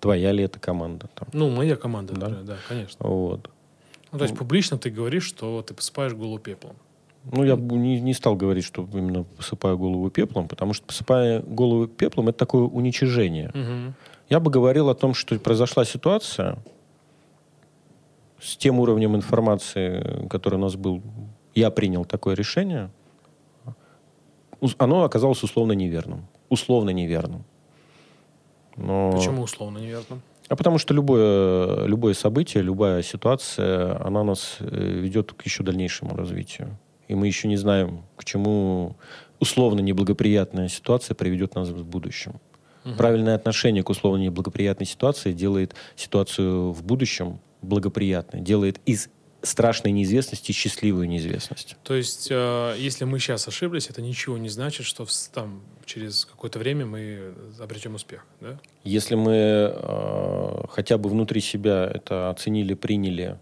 Твоя ли эта команда? Там. Ну, моя команда, да, да, конечно. Вот. Ну, то есть публично ты говоришь, что ты посыпаешь голову пеплом. Ну, я бы не стал говорить, что именно посыпаю голову пеплом, потому что посыпая голову пеплом — это такое уничижение. Я бы говорил о том, что произошла ситуация с тем уровнем информации, который у нас был. Я принял такое решение. Оно оказалось условно неверным. Условно неверным. Но... Почему условно неверным? А потому что любое событие, любая ситуация, она нас ведет к еще дальнейшему развитию. И мы еще не знаем, к чему условно неблагоприятная ситуация приведет нас в будущем. Угу. Правильное отношение к условно неблагоприятной ситуации делает ситуацию в будущем благоприятной, делает из страшной неизвестности, счастливую неизвестность. То есть, если мы сейчас ошиблись, это ничего не значит, что там, через какое-то время мы обретем успех, да? Если мы хотя бы внутри себя это оценили, приняли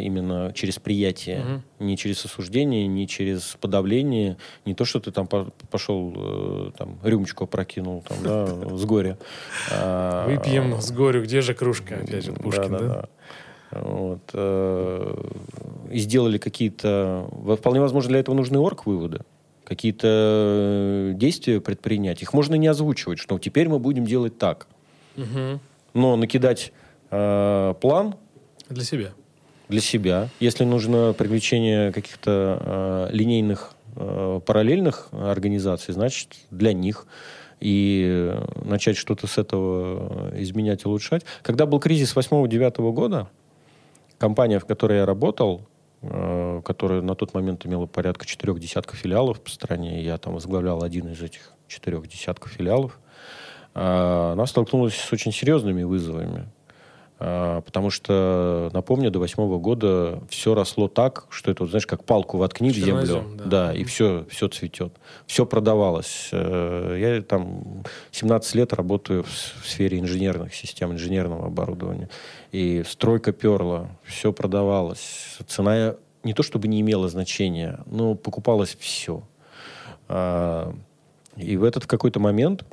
именно через приятие, не через осуждение, не через подавление, не то, что ты там пошел, там, рюмочку опрокинул, там, да, с горя. Выпьем с горю, где же кружка, опять же, Пушкин, да? Вот. И сделали какие-то... Вполне возможно, для этого нужны орг-выводы. Какие-то действия предпринять. Их можно не озвучивать, что теперь мы будем делать так. Угу. Но накидать план... Для себя. Для себя. Если нужно привлечение каких-то линейных, параллельных организаций, значит, для них... И начать что-то с этого изменять, улучшать. Когда был кризис 2008-2009 года, компания, в которой я работал, которая на тот момент имела порядка 4 десятков филиалов по стране, я там возглавлял один из этих 4 десятков филиалов, она столкнулась с очень серьезными вызовами. Потому что, напомню, до 2008 года все росло так, что это, вот, знаешь, как палку воткни в землю. Да, и все цветет. Все продавалось. Я там 17 лет работаю в сфере инженерных систем, инженерного оборудования. И стройка перла, все продавалось. Цена не то чтобы не имела значения, но покупалось все. И в этот какой-то момент...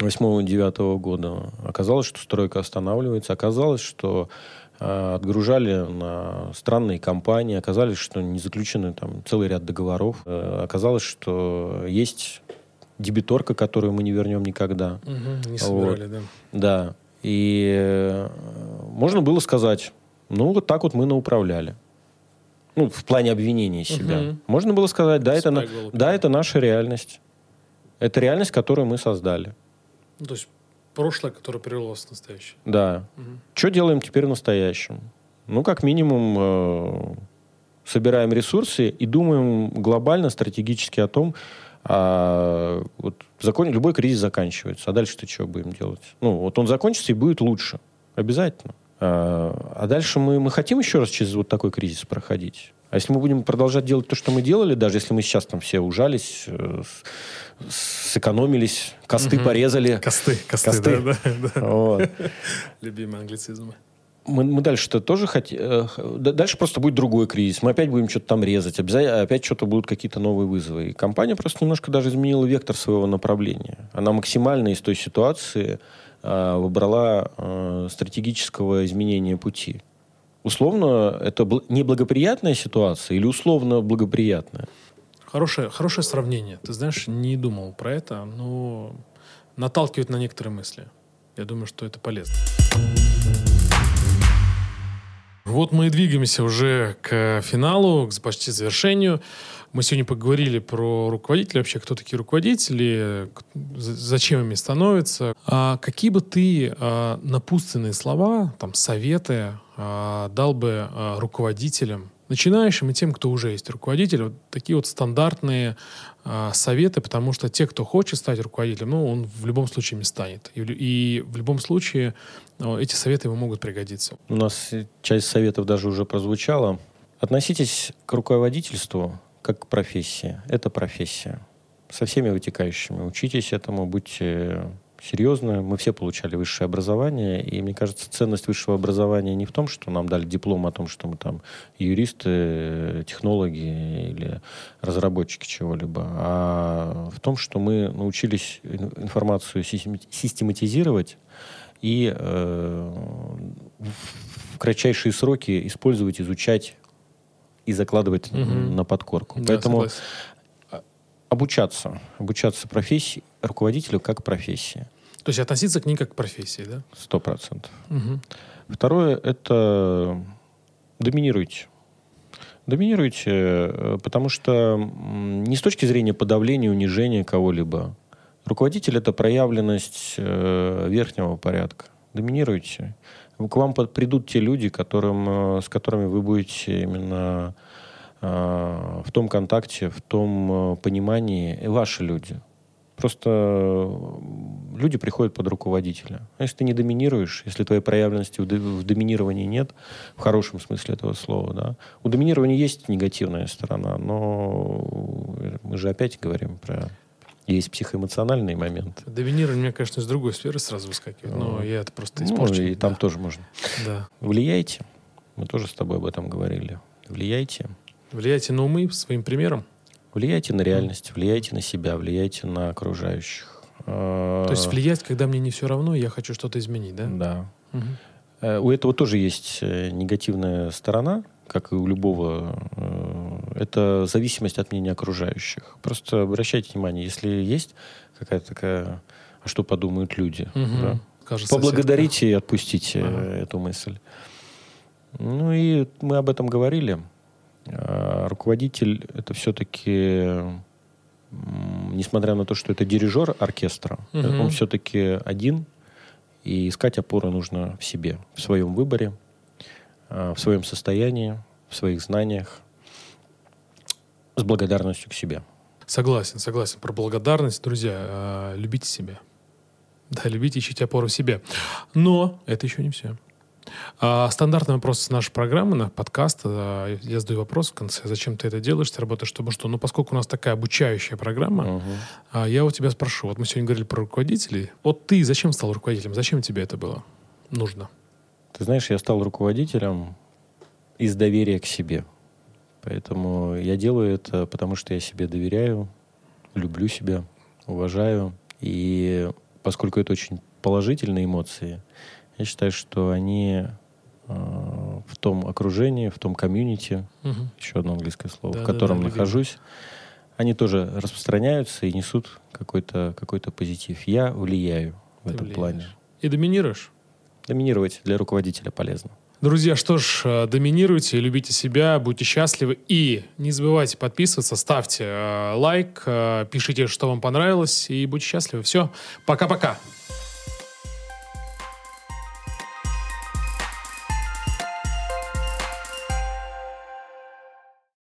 2008-2009 года. Оказалось, что стройка останавливается. Оказалось, что отгружали на странные компании. Оказалось, что не заключены там целый ряд договоров. Оказалось, что есть дебиторка, которую мы не вернем никогда. Угу, не собирали, вот. Да. Да. И можно было сказать, ну, вот так вот мы науправляли. Ну, в плане обвинения себя. Угу. Можно было сказать, это наша реальность. Это реальность, которую мы создали. Ну, то есть прошлое, которое перелилось в настоящее. Да. Угу. Что делаем теперь в настоящем? Ну, как минимум, собираем ресурсы и думаем глобально, стратегически о том, любой кризис заканчивается, а дальше-то что будем делать? Ну, вот он закончится и будет лучше. Обязательно. А дальше мы хотим еще раз через вот такой кризис проходить? А если мы будем продолжать делать то, что мы делали, даже если мы сейчас там все ужались, сэкономились, косты порезали. Косты. Да. Вот. Любимые англицизмы. Мы дальше-то тоже хотим... Дальше просто будет другой кризис. Мы опять будем что-то там резать. Опять что-то будут какие-то новые вызовы. И компания просто немножко даже изменила вектор своего направления. Она максимально из той ситуации выбрала стратегического изменения пути. Условно, это неблагоприятная ситуация или условно благоприятная? Хорошее сравнение. Ты знаешь, не думал про это, но наталкивает на некоторые мысли. Я думаю, что это полезно. Вот мы и двигаемся уже к финалу, к почти завершению. Мы сегодня поговорили про руководителей, вообще кто такие руководители, зачем ими становятся. А какие бы ты напутственные слова, там, советы дал бы руководителям, начинающим и тем, кто уже есть руководитель, вот такие вот стандартные советы, потому что те, кто хочет стать руководителем, он в любом случае не станет. И в любом случае эти советы ему могут пригодиться. У нас часть советов даже уже прозвучала. Относитесь к руководительству как к профессии. Это профессия. Со всеми вытекающими. Учитесь этому, будьте серьезны. Мы все получали высшее образование, и, мне кажется, ценность высшего образования не в том, что нам дали диплом о том, что мы там юристы, технологи или разработчики чего-либо, а в том, что мы научились информацию систематизировать и в кратчайшие сроки использовать, изучать и закладывать на подкорку. Да, поэтому... Согласен. Обучаться профессии, руководителю как профессии. То есть относиться к ней как к профессии, да? 100%. Угу. Второе — это доминируйте. Доминируйте, потому что не с точки зрения подавления, унижения кого-либо. Руководитель — это проявленность верхнего порядка. Доминируйте. К вам придут те люди, с которыми вы будете именно... в том контакте, в том понимании ваши люди. Просто люди приходят под руководителя. Если ты не доминируешь, если твоей проявленности в доминировании нет, в хорошем смысле этого слова, да. У доминирования есть негативная сторона, но мы же опять говорим про... Есть психоэмоциональный момент. Доминирование у меня, конечно, из другой сферы сразу выскакивает, но я это просто испорчу. И там тоже можно. Да. Влияйте. Мы тоже с тобой об этом говорили. Влияйте. Влияйте на умы своим примером? Влияйте на реальность, влияйте на себя, влияйте на окружающих. То есть влиять, когда мне не все равно, я хочу что-то изменить, да? Да. Угу. У этого тоже есть негативная сторона, как и у любого. Это зависимость от мнения окружающих. Просто обращайте внимание, если есть какая-то такая... А что подумают люди? Угу. Да? Кажется, поблагодарите и отпустите эту мысль. Ну и мы об этом говорили. Руководитель — это все-таки, несмотря на то, что это дирижер оркестра, он все-таки один, и искать опору нужно в себе, в своем выборе, в своем состоянии, в своих знаниях, с благодарностью к себе. Согласен. Про благодарность, друзья, любите себя. Да, любить и ищите опору в себе. Но это еще не все. Стандартный вопрос с нашей программы, на подкаст. Я задаю вопрос в конце. Зачем ты это делаешь? Ты работаешь, чтобы что? Ну, поскольку у нас такая обучающая программа, я у тебя спрошу. Вот мы сегодня говорили про руководителей. Вот ты зачем стал руководителем? Зачем тебе это было нужно? Ты знаешь, я стал руководителем из доверия к себе. Поэтому я делаю это, потому что я себе доверяю, люблю себя, уважаю. И поскольку это очень положительные эмоции, я считаю, что они в том окружении, в том комьюнити, еще одно английское слово, да, в котором нахожусь, они тоже распространяются и несут какой-то позитив. Я влияю в этом плане. И доминируешь? Доминировать для руководителя полезно. Друзья, что ж, доминируйте, любите себя, будьте счастливы. И не забывайте подписываться, ставьте лайк, пишите, что вам понравилось, и будьте счастливы. Все, пока-пока.